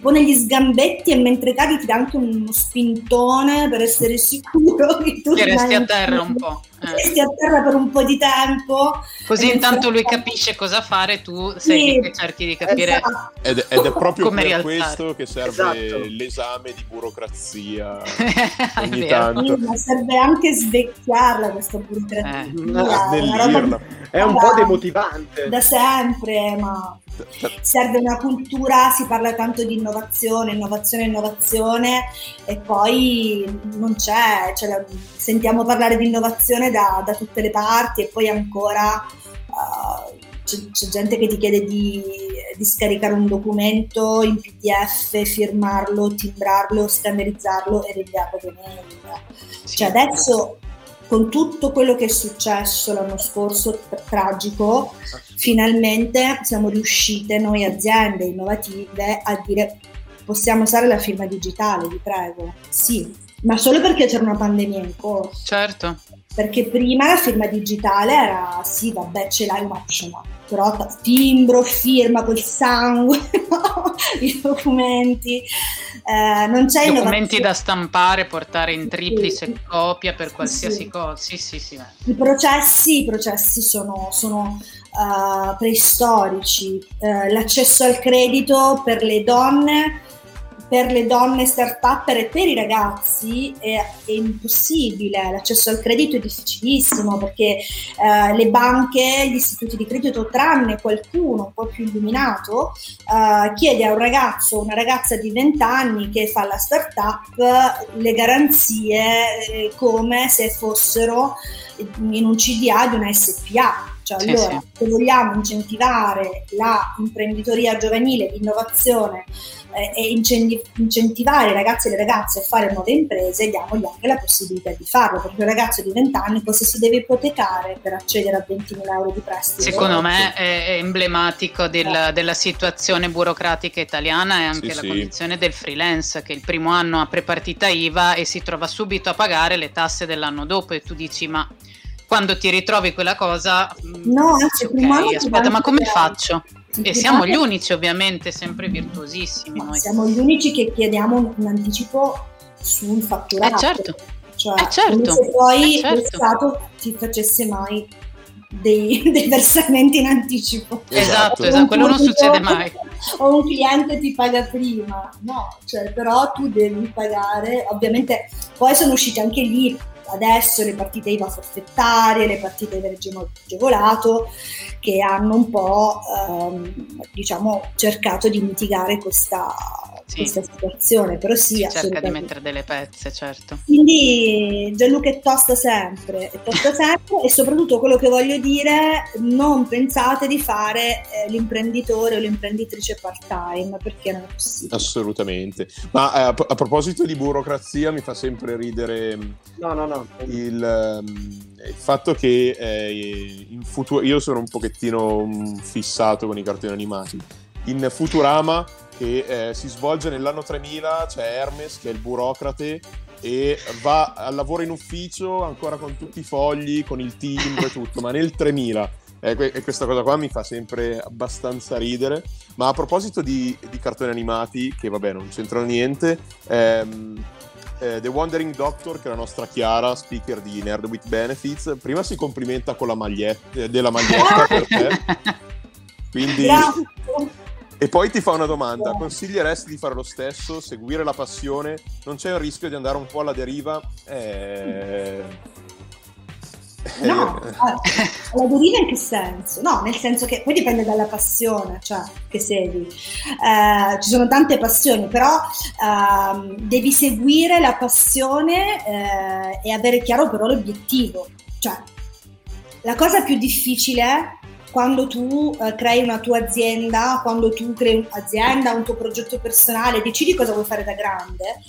pone gli sgambetti, e mentre cadi ti dà anche uno spintone per essere sicuro che tu resti a terra un po'. Resti a terra per un po' di tempo. Così intanto lui capisce cosa fare, tu sei lì che cerchi di capire. Esatto. Ed è proprio come per rialzare. Questo che serve l'esame di burocrazia ogni tanto. Ma serve anche svecchiarla questa burocrazia. Snellirla. È un po' demotivante. Da sempre, ma... serve una cultura, si parla tanto di innovazione e poi non c'è, cioè, sentiamo parlare di innovazione da tutte le parti, e poi ancora c'è gente che ti chiede di scaricare un documento in PDF, firmarlo, timbrarlo, scannerizzarlo e rinviarlo per mail. Cioè adesso, con tutto quello che è successo l'anno scorso, tragico, finalmente siamo riuscite noi aziende innovative a dire: possiamo usare la firma digitale, vi prego. Sì, ma solo perché c'era una pandemia in corso. Certo. Perché prima la firma digitale era, sì vabbè, ce l'hai un optional, però timbro, firma col sangue, i documenti, non c'è documenti da stampare, portare in triplice copia per qualsiasi cosa. Sì. I processi sono preistorici, l'accesso al credito per le donne start-upper e per i ragazzi è impossibile, l'accesso al credito è difficilissimo, perché le banche, gli istituti di credito, tranne qualcuno un po' più illuminato, chiede a un ragazzo o una ragazza di 20 anni che fa la start-up le garanzie come se fossero in un CDA di una SPA. Cioè, allora. Se vogliamo incentivare la imprenditoria giovanile, l'innovazione e incentivare i ragazzi e le ragazze a fare nuove imprese, diamogli anche la possibilità di farlo, perché un ragazzo di 20 anni cosa si deve ipotecare per accedere a 20.000 euro di prestito? Secondo me è emblematico della situazione burocratica italiana, e anche la condizione del freelance, che il primo anno ha prepartita IVA e si trova subito a pagare le tasse dell'anno dopo, e tu dici: ma quando ti ritrovi quella cosa, no, dici, okay, aspetta, ma come faccio? E siamo gli unici, ovviamente, sempre virtuosissimi. Noi siamo gli unici che chiediamo un anticipo sul fatturato. Certo. Se poi lo Stato ti facesse mai dei versamenti in anticipo. Esatto, quello non succede mai. O un cliente ti paga prima, no? Cioè, però tu devi pagare. Ovviamente poi sono uscite anche lì adesso le partite IVA forfettarie, le partite IVA regime agevolato, che hanno un po' cercato di mitigare questa questa situazione, però sì, si cerca di mettere delle pezze, certo. Quindi Gianluca è tosta sempre, e soprattutto quello che voglio dire, non pensate di fare l'imprenditore o l'imprenditrice part-time, perché non è possibile. Assolutamente. Ma a proposito di burocrazia, mi fa sempre ridere il fatto che in futuro, io sono un pochettino fissato con i cartoni animati, in Futurama che si svolge nell'anno 3000, c'è Hermes che è il burocrate e va al lavoro in ufficio ancora con tutti i fogli, con il timbro e tutto, ma nel 3000, e questa cosa qua mi fa sempre abbastanza ridere. Ma a proposito di cartoni animati, che vabbè non c'entrano niente, The Wandering Doctor, che è la nostra Chiara, speaker di Nerd with Benefits, prima si complimenta con la maglietta, della maglietta per te, quindi... E poi ti fa una domanda: consiglieresti di fare lo stesso, seguire la passione? Non c'è il rischio di andare un po' alla deriva? No, alla deriva in che senso? No, nel senso che poi dipende dalla passione, cioè, che segui. Ci sono tante passioni, però devi seguire la passione e avere chiaro però l'obiettivo. Cioè, la cosa più difficile quando tu crei una tua azienda, quando tu crei un'azienda, un tuo progetto personale, decidi cosa vuoi fare da grande,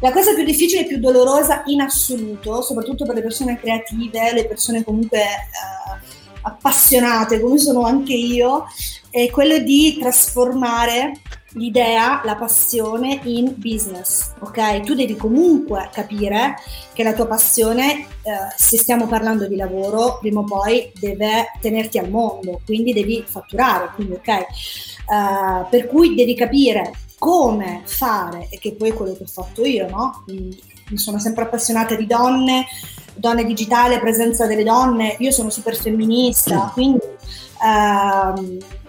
la cosa più difficile e più dolorosa in assoluto, soprattutto per le persone creative, le persone comunque appassionate, come sono anche io, è quello di trasformare l'idea, la passione in business, ok? Tu devi comunque capire che la tua passione, se stiamo parlando di lavoro, prima o poi deve tenerti al mondo, quindi devi fatturare, quindi ok? Per cui devi capire come fare, e che poi è quello che ho fatto io, no? Mi sono sempre appassionata di donne digitale, presenza delle donne, io sono super femminista, quindi...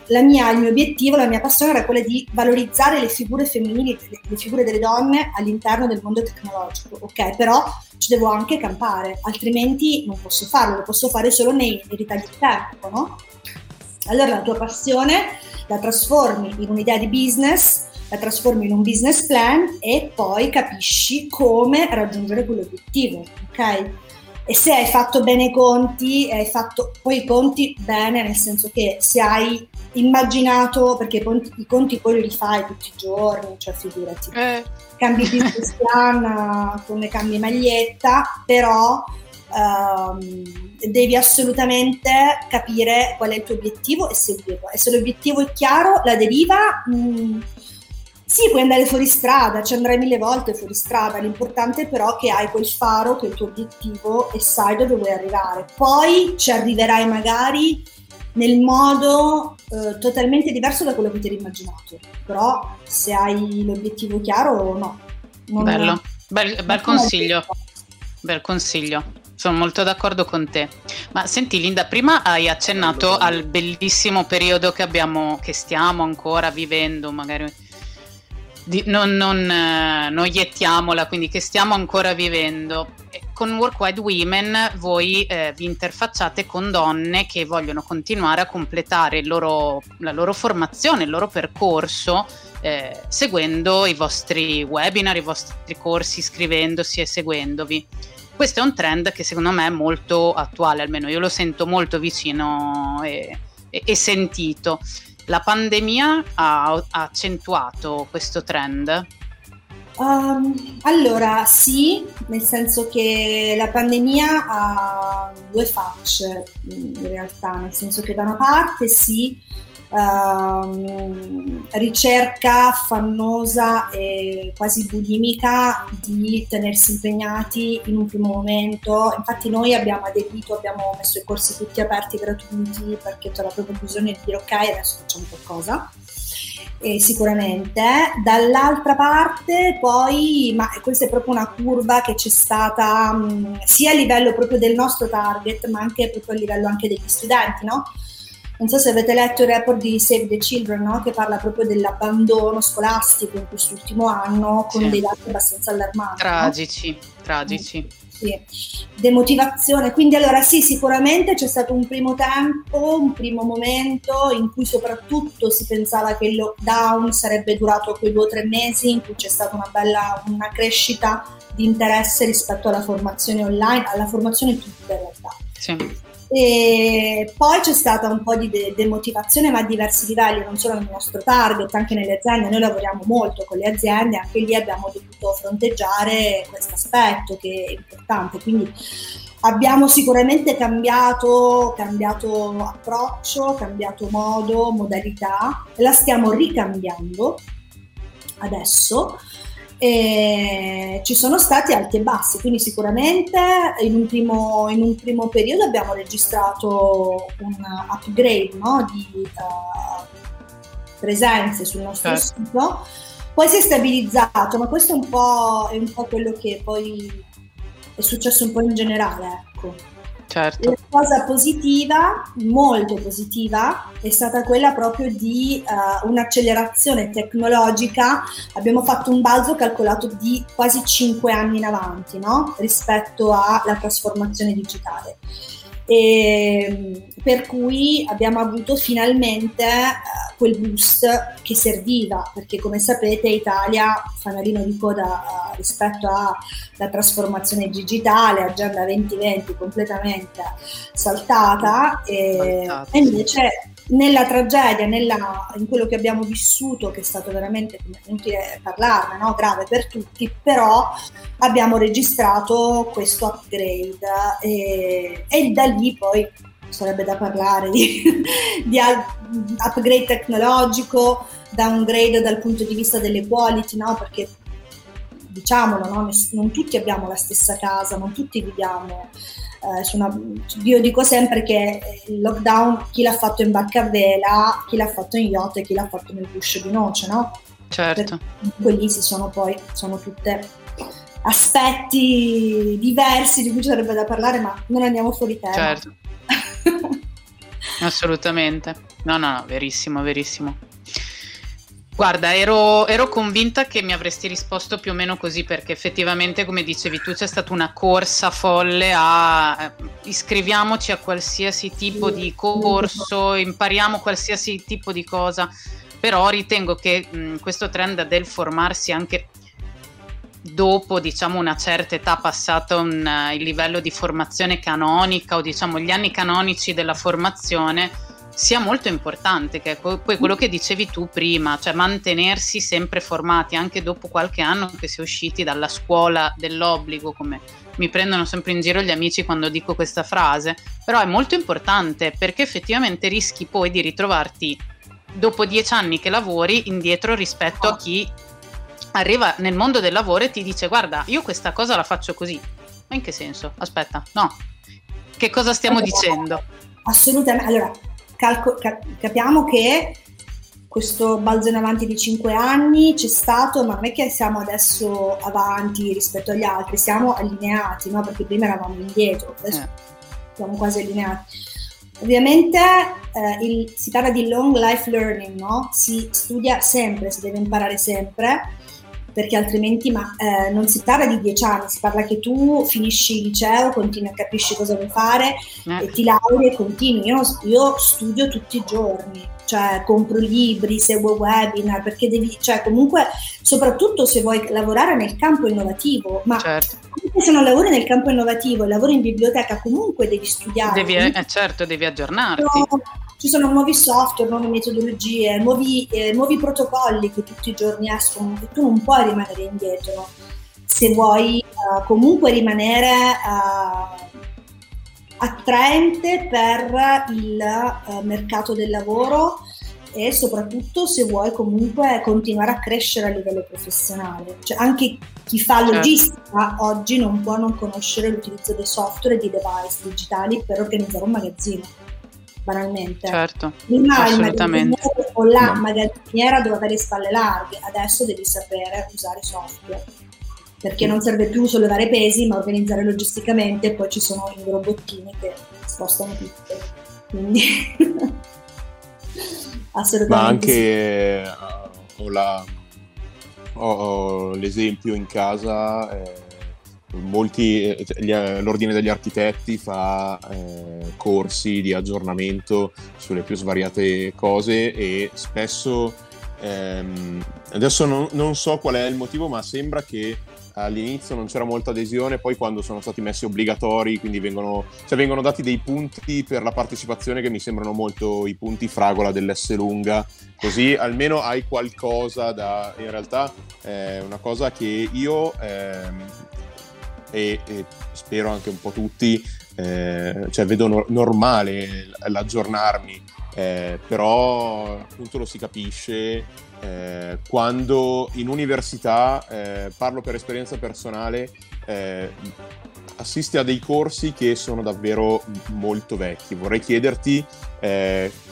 il mio obiettivo, la mia passione era quella di valorizzare le figure femminili, le figure delle donne all'interno del mondo tecnologico, ok? Però ci devo anche campare, altrimenti non posso farlo, lo posso fare solo nei ritagli di tempo, no? Allora la tua passione la trasformi in un'idea di business, la trasformi in un business plan e poi capisci come raggiungere quell'obiettivo, ok? E se hai fatto bene i conti, hai fatto poi i conti bene, nel senso che se hai immaginato, perché i conti poi li fai tutti i giorni, cioè figurati, cambi business plan come cambi maglietta, però devi assolutamente capire qual è il tuo obiettivo e seguirlo. E se l'obiettivo è chiaro, la deriva... Sì, puoi andare fuori strada, ci andrai 1000 volte fuori strada, l'importante è però che hai quel faro, che è il tuo obiettivo e sai dove vuoi arrivare. Poi ci arriverai magari nel modo totalmente diverso da quello che ti eri immaginato, però se hai l'obiettivo chiaro, no. Bello, bel consiglio, sono molto d'accordo con te. Ma senti Linda, prima hai accennato al bellissimo periodo che stiamo ancora vivendo, magari... Noiettiamola, quindi che stiamo ancora vivendo. Con Workwide Women voi vi interfacciate con donne che vogliono continuare a completare la loro formazione, il loro percorso, seguendo i vostri webinar, i vostri corsi, iscrivendosi e seguendovi. Questo è un trend che secondo me è molto attuale, almeno io lo sento molto vicino e sentito. La pandemia ha accentuato questo trend? Allora sì, nel senso che la pandemia ha due facce in realtà, nel senso che da una parte sì, ricerca affannosa e quasi bulimica di tenersi impegnati in un primo momento. Infatti noi abbiamo aderito, abbiamo messo i corsi tutti aperti, gratuiti, perché c'era proprio bisogno di dire ok, adesso facciamo qualcosa, e sicuramente. Dall'altra parte poi, ma questa è proprio una curva che c'è stata sia a livello proprio del nostro target, ma anche proprio a livello anche degli studenti, no? Non so se avete letto il report di Save the Children, no? Che parla proprio dell'abbandono scolastico in quest'ultimo anno, con dei dati abbastanza allarmanti. Tragici. Sì. Demotivazione. Quindi allora sì, sicuramente c'è stato un primo tempo, un primo momento in cui soprattutto si pensava che il lockdown sarebbe durato quei 2 o 3 mesi, in cui c'è stata una crescita di interesse rispetto alla formazione online, alla formazione tutta in realtà. Sì. E poi c'è stata un po' di demotivazione, ma a diversi livelli, non solo nel nostro target, anche nelle aziende. Noi lavoriamo molto con le aziende, anche lì abbiamo dovuto fronteggiare questo aspetto che è importante, quindi abbiamo sicuramente cambiato approccio, cambiato modo, modalità, la stiamo ricambiando adesso. E ci sono stati alti e bassi, quindi sicuramente in un primo periodo abbiamo registrato un upgrade, no? Di presenze sul nostro sito, poi si è stabilizzato, ma questo è un po' quello che poi è successo un po' in generale, ecco. Certo. La cosa positiva, molto positiva, è stata quella proprio di un'accelerazione tecnologica. Abbiamo fatto un balzo calcolato di quasi 5 anni in avanti, no? Rispetto alla trasformazione digitale. E per cui abbiamo avuto finalmente quel boost che serviva, perché come sapete Italia fanalino di coda rispetto alla trasformazione digitale, agenda 2020 completamente saltata, e invece nella tragedia, in quello che abbiamo vissuto, che è stato veramente, come è inutile parlarne, no? Grave per tutti, però abbiamo registrato questo upgrade e da lì poi sarebbe da parlare di upgrade tecnologico, downgrade dal punto di vista delle quality, no? Perché diciamolo, no? Non tutti abbiamo la stessa casa, non tutti viviamo. Io dico sempre che il lockdown chi l'ha fatto in barca a vela, chi l'ha fatto in yacht e chi l'ha fatto nel guscio di noce, no? Certo. Quelli sono tutte aspetti diversi di cui ci sarebbe da parlare, ma non andiamo fuori tema. Certo. Assolutamente. No, verissimo. Guarda, ero convinta che mi avresti risposto più o meno così, perché effettivamente, come dicevi tu, c'è stata una corsa folle a iscriviamoci a qualsiasi tipo di corso, impariamo qualsiasi tipo di cosa, però ritengo che questo trend del formarsi anche dopo, diciamo, una certa età, passato il livello di formazione canonica o diciamo gli anni canonici della formazione, sia molto importante, che è poi quello che dicevi tu prima, cioè mantenersi sempre formati anche dopo qualche anno che si è usciti dalla scuola dell'obbligo, come mi prendono sempre in giro gli amici quando dico questa frase, però è molto importante, perché effettivamente rischi poi di ritrovarti dopo 10 anni che lavori indietro rispetto a chi arriva nel mondo del lavoro e ti dice: guarda, io questa cosa la faccio così. Ma in che senso? Aspetta, no, che cosa stiamo dicendo? Assolutamente. Allora, capiamo che questo balzo in avanti di 5 anni c'è stato, ma non è che siamo adesso avanti rispetto agli altri, siamo allineati, no? Perché prima eravamo indietro, adesso siamo quasi allineati. Ovviamente si parla di long life learning, no? Si studia sempre, si deve imparare sempre, perché altrimenti non si parla di 10 anni, si parla che tu finisci il liceo, continui a capisci cosa vuoi fare, e ti lauri e continui. Io studio tutti i giorni, cioè compro libri, seguo webinar, perché devi, cioè comunque, soprattutto se vuoi lavorare nel campo innovativo, ma anche se non lavori nel campo innovativo, lavori in biblioteca, comunque devi studiare. Devi aggiornarti. Però, ci sono nuovi software, nuove metodologie, nuovi protocolli che tutti i giorni escono, e tu non puoi rimanere indietro se vuoi comunque rimanere attraente per il mercato del lavoro, e soprattutto se vuoi comunque continuare a crescere a livello professionale. Cioè, anche chi fa logistica oggi non può non conoscere l'utilizzo dei software e di device digitali per organizzare un magazzino. Banalmente, certo, assolutamente. O la magazziniera doveva avere spalle larghe, adesso devi sapere usare software, perché non serve più sollevare pesi, ma organizzare logisticamente. Poi ci sono i robottini che spostano tutto, quindi Assolutamente. Ma anche sì. ho l'esempio in casa, l'ordine degli architetti fa corsi di aggiornamento sulle più svariate cose, e spesso adesso non so qual è il motivo, ma sembra che all'inizio non c'era molta adesione, poi quando sono stati messi obbligatori, quindi vengono dati dei punti per la partecipazione che mi sembrano molto i punti fragola dell'S lunga, così almeno hai qualcosa da... In realtà è una cosa che io e spero anche un po' tutti vedo normale l'aggiornarmi, però appunto lo si capisce quando in università, parlo per esperienza personale, assisti a dei corsi che sono davvero molto vecchi. Vorrei chiederti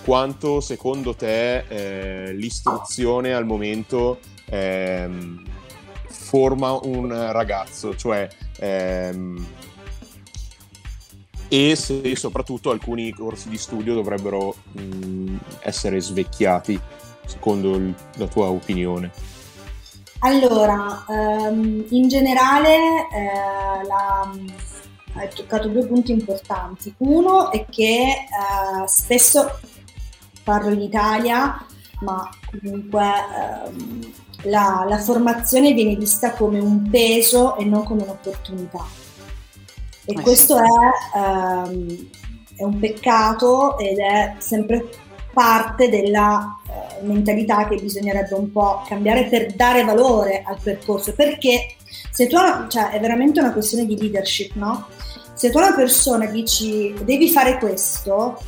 quanto secondo te l'istruzione al momento forma un ragazzo, cioè e se soprattutto alcuni corsi di studio dovrebbero essere svecchiati secondo la tua opinione. Allora, in generale hai toccato due punti importanti. Uno è che spesso, parlo di Italia, ma comunque la formazione viene vista come un peso e non come un'opportunità, e questo è un peccato ed è sempre parte della mentalità che bisognerebbe un po' cambiare per dare valore al percorso, perché se tu, è veramente una questione di leadership, no? Se tu a una persona dici devi fare questo,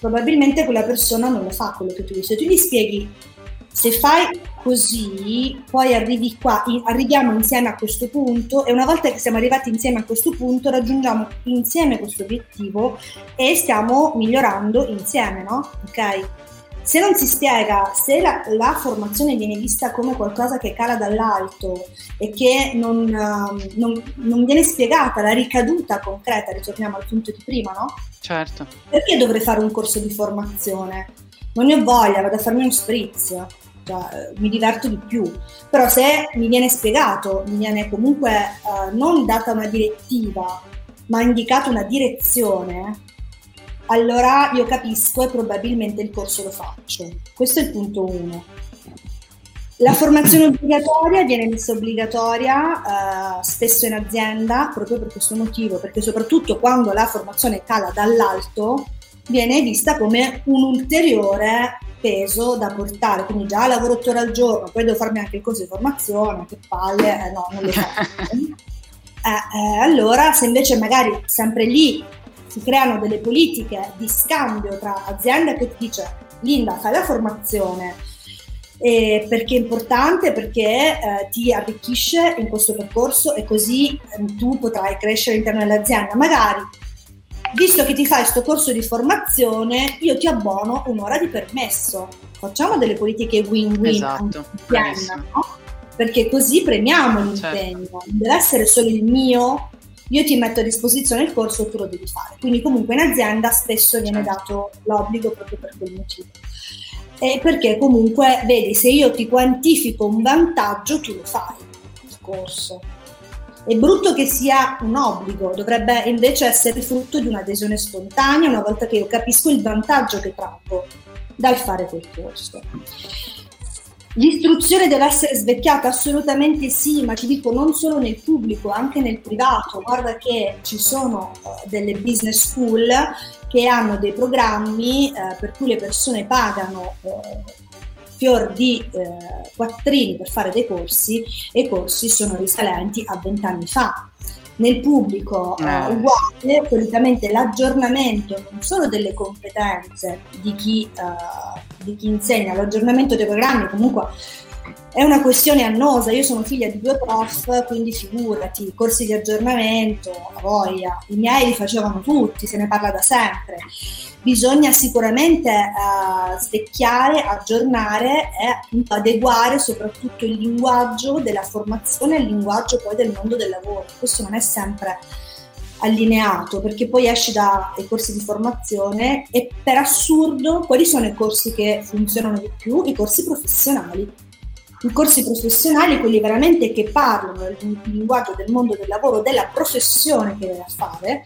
probabilmente quella persona non lo fa quello che tu dici. Se tu gli spieghi se fai così, poi arrivi qua, arriviamo insieme a questo punto, e una volta che siamo arrivati insieme a questo punto raggiungiamo insieme questo obiettivo e stiamo migliorando insieme, no? Ok? Se non si spiega, se la formazione viene vista come qualcosa che cala dall'alto e che non viene spiegata la ricaduta concreta, ritorniamo al punto di prima, no? Certo. Perché dovrei fare un corso di formazione? Non ne ho voglia, vado a farmi uno spritz. Mi diverto di più, però se mi viene spiegato, mi viene comunque non data una direttiva, ma indicata una direzione, allora io capisco e probabilmente il corso lo faccio. Questo è il punto uno. La formazione obbligatoria viene messa obbligatoria spesso in azienda proprio per questo motivo, perché soprattutto quando la formazione cala dall'alto viene vista come un ulteriore peso da portare, quindi già lavoro 8 ore al giorno, poi devo farmi anche il corso di formazione, che palle, no, non lo faccio. Allora, se invece magari sempre lì si creano delle politiche di scambio tra aziende che ti dice Linda fai la formazione perché è importante, perché ti arricchisce in questo percorso e così tu potrai crescere all'interno dell'azienda, magari visto che ti fai sto corso di formazione io ti abbono un'ora di permesso. Facciamo delle politiche win-win, esatto, piano, no? Perché così premiamo l'impegno, certo. Deve essere solo il mio, io ti metto a disposizione il corso e tu lo devi fare, quindi comunque in azienda spesso viene dato l'obbligo proprio per quel motivo, e perché comunque vedi, se io ti quantifico un vantaggio tu lo fai il corso. È brutto che sia un obbligo, dovrebbe invece essere frutto di un'adesione spontanea una volta che io capisco il vantaggio che traggo dal fare quel corso. L'istruzione deve essere svecchiata? Assolutamente sì, ma ti dico non solo nel pubblico, anche nel privato. Guarda che ci sono delle business school che hanno dei programmi per cui le persone pagano fior di quattrini per fare dei corsi, e i corsi sono risalenti a 20 anni fa. Nel pubblico uguale, solitamente l'aggiornamento non solo delle competenze di chi insegna, l'aggiornamento dei programmi comunque è una questione annosa. Io sono figlia di 2 prof, quindi figurati, corsi di aggiornamento, a voglia, i miei li facevano tutti, se ne parla da sempre. Bisogna sicuramente svecchiare, aggiornare e adeguare soprattutto il linguaggio della formazione al linguaggio poi del mondo del lavoro. Questo non è sempre allineato, perché poi esci dai corsi di formazione e, per assurdo, quali sono i corsi che funzionano di più? I corsi professionali. I corsi professionali, quelli veramente che parlano il linguaggio del mondo del lavoro, della professione che vai a fare,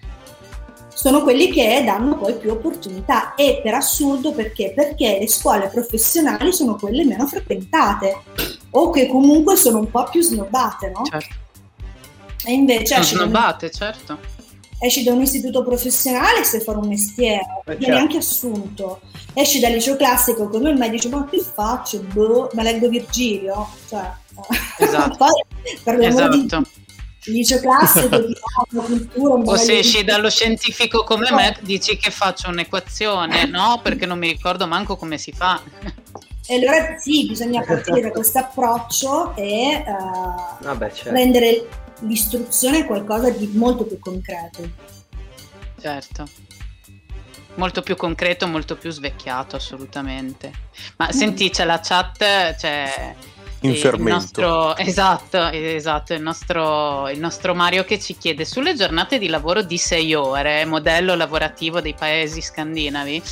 sono quelli che danno poi più opportunità. E per assurdo, perché? Perché le scuole professionali sono quelle meno frequentate o che comunque sono un po' più snobbate, no? Certo. E invece sono snobbate, certo. Esci da un istituto professionale, se fai un mestiere, vieni anche assunto. Esci dal liceo classico come il medico, ma che faccio? Boh, ma leggo Virgilio? Cioè, esatto. Poi parliamo di liceo classico, di cultura. O se esci dallo scientifico come me, dici che faccio un'equazione, no? Perché non mi ricordo manco come si fa. E allora sì, bisogna partire da questo approccio e prendere l'istruzione è qualcosa di molto più concreto. Certo, molto più concreto, molto più svecchiato, assolutamente. Ma senti, c'è la chat, c'è in fermento. Il nostro Mario che ci chiede: sulle giornate di lavoro di 6 ore, modello lavorativo dei paesi scandinavi,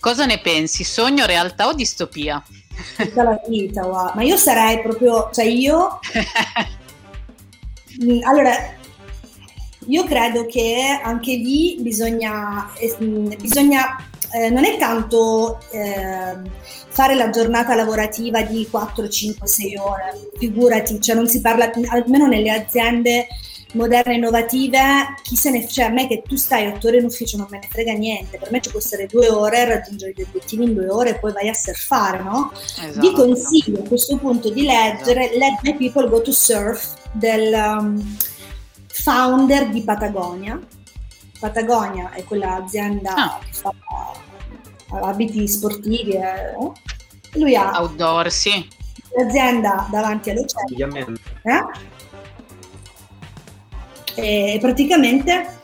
cosa ne pensi? Sogno, realtà o distopia? Tutta la vita, wow. Ma io sarei proprio, cioè io allora, io credo che anche lì bisogna non è tanto fare la giornata lavorativa di 4, 5, 6 ore, figurati, cioè non si parla, almeno nelle aziende moderne, innovative, chi se ne frega, a me che tu stai 8 ore in ufficio non me ne frega niente, per me ci può essere 2 ore, raggiungere gli obiettivi in 2 ore e poi vai a surfare, no? Esatto. Vi consiglio a questo punto di leggere Let My People Go to Surf del founder di Patagonia. Patagonia è quella azienda che fa abiti sportivi, lui ha outdoor, sì, l'azienda davanti all'oceano, e praticamente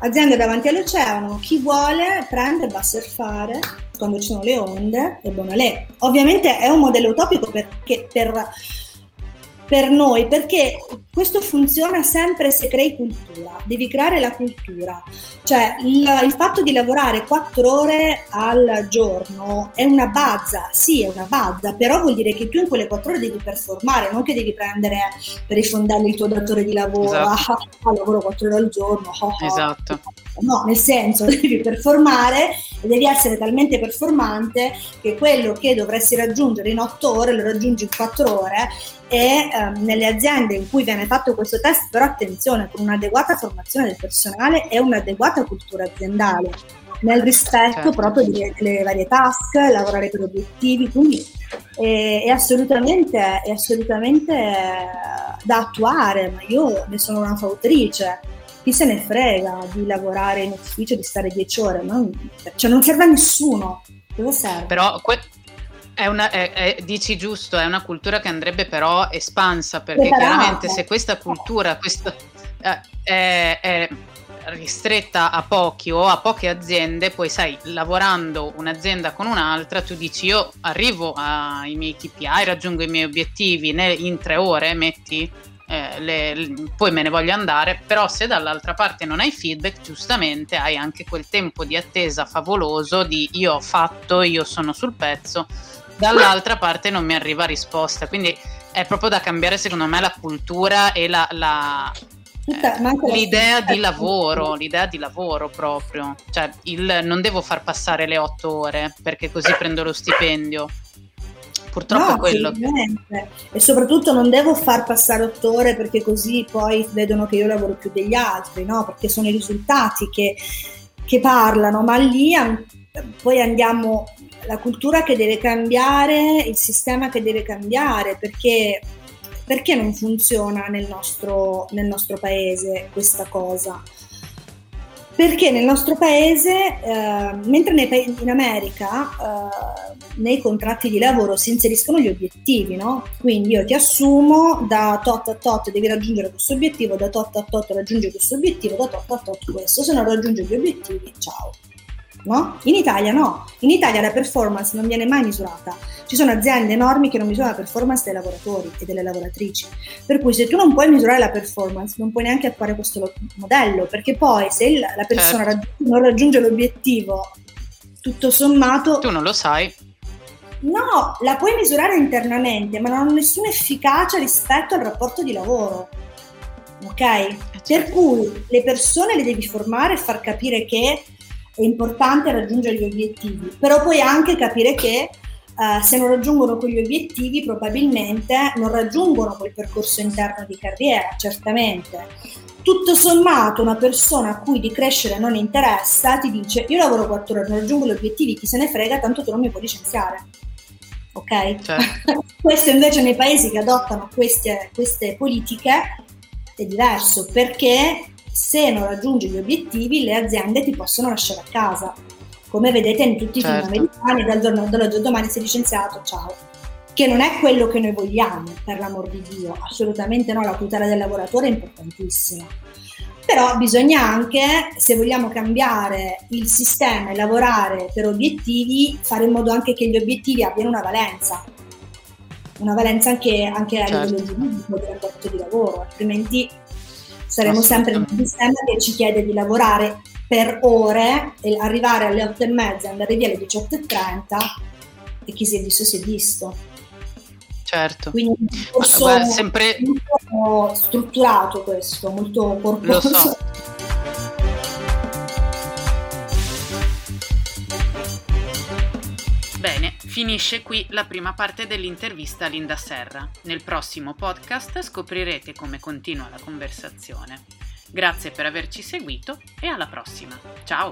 azienda davanti all'oceano, chi vuole prende e va a surfare quando ci sono le onde e buonalè. Ovviamente è un modello utopico perché per noi, perché questo funziona sempre se crei cultura, devi creare la cultura, cioè il fatto di lavorare 4 ore al giorno è una bazza, sì è una bazza, però vuol dire che tu in quelle 4 ore devi performare, non che devi prendere per i fondelli il tuo datore di lavoro, esatto. Lavoro 4 ore al giorno, esatto. No, nel senso, devi performare e devi essere talmente performante che quello che dovresti raggiungere in 8 ore lo raggiungi in 4 ore. E nelle aziende in cui viene fatto questo test, però attenzione, con un'adeguata formazione del personale e un'adeguata cultura aziendale nel rispetto proprio delle varie task, lavorare per obiettivi, quindi è assolutamente da attuare, ma io ne sono una fautrice. Chi se ne frega di lavorare in ufficio, di stare 10 ore, cioè non serve a nessuno, cosa serve? Però dici giusto, è una cultura che andrebbe però espansa, perché chiaramente se questa cultura è ristretta a pochi o a poche aziende, poi sai, lavorando un'azienda con un'altra, tu dici io arrivo ai miei KPI, raggiungo i miei obiettivi in 3 ore, metti, poi me ne voglio andare, però se dall'altra parte non hai feedback, giustamente hai anche quel tempo di attesa favoloso di io ho fatto, io sono sul pezzo, dall'altra parte non mi arriva risposta, quindi è proprio da cambiare secondo me la cultura e l'idea di lavoro, l'idea di lavoro proprio, cioè non devo far passare le 8 ore perché così prendo lo stipendio. Purtroppo no, quello che... E soprattutto non devo far passare 8 ore perché così poi vedono che io lavoro più degli altri, no? Perché sono i risultati che parlano, ma lì poi andiamo, la cultura che deve cambiare, il sistema che deve cambiare, perché non funziona nel nostro paese questa cosa? Perché nel nostro paese, mentre in America, nei contratti di lavoro si inseriscono gli obiettivi, no? Quindi io ti assumo, da tot a tot devi raggiungere questo obiettivo, da tot a tot raggiungi questo obiettivo, da tot a tot questo, se non raggiungi gli obiettivi, ciao. no? In Italia no, in Italia la performance non viene mai misurata, ci sono aziende enormi che non misurano la performance dei lavoratori e delle lavoratrici, per cui se tu non puoi misurare la performance non puoi neanche attuare questo modello, perché poi se la persona non raggiunge l'obiettivo, tutto sommato tu non lo sai. No, la puoi misurare internamente, ma non ha nessuna efficacia rispetto al rapporto di lavoro, ok? Per cui le persone le devi formare e far capire che è importante raggiungere gli obiettivi, però puoi anche capire che se non raggiungono quegli obiettivi probabilmente non raggiungono quel percorso interno di carriera, certamente. Tutto sommato una persona a cui di crescere non interessa ti dice: io lavoro 4 ore, non raggiungo gli obiettivi, chi se ne frega, tanto tu non mi puoi licenziare. Ok? Certo. Questo invece nei paesi che adottano queste politiche è diverso, perché se non raggiungi gli obiettivi le aziende ti possono lasciare a casa, come vedete in tutti i film americani, dall'oggi al domani sei licenziato, ciao, che non è quello che noi vogliamo, per l'amor di Dio, assolutamente no, la tutela del lavoratore è importantissima, però bisogna anche, se vogliamo cambiare il sistema e lavorare per obiettivi, fare in modo anche che gli obiettivi abbiano una valenza anche a livello giuridico del rapporto di lavoro, altrimenti saremo sempre in un sistema che ci chiede di lavorare per ore e arrivare alle 8:30, andare via alle 18:30 e chi si è visto si è visto. Certo. Quindi è sempre molto strutturato questo, molto corposo. Lo so. Bene, finisce qui la prima parte dell'intervista a Linda Serra. Nel prossimo podcast scoprirete come continua la conversazione. Grazie per averci seguito e alla prossima. Ciao!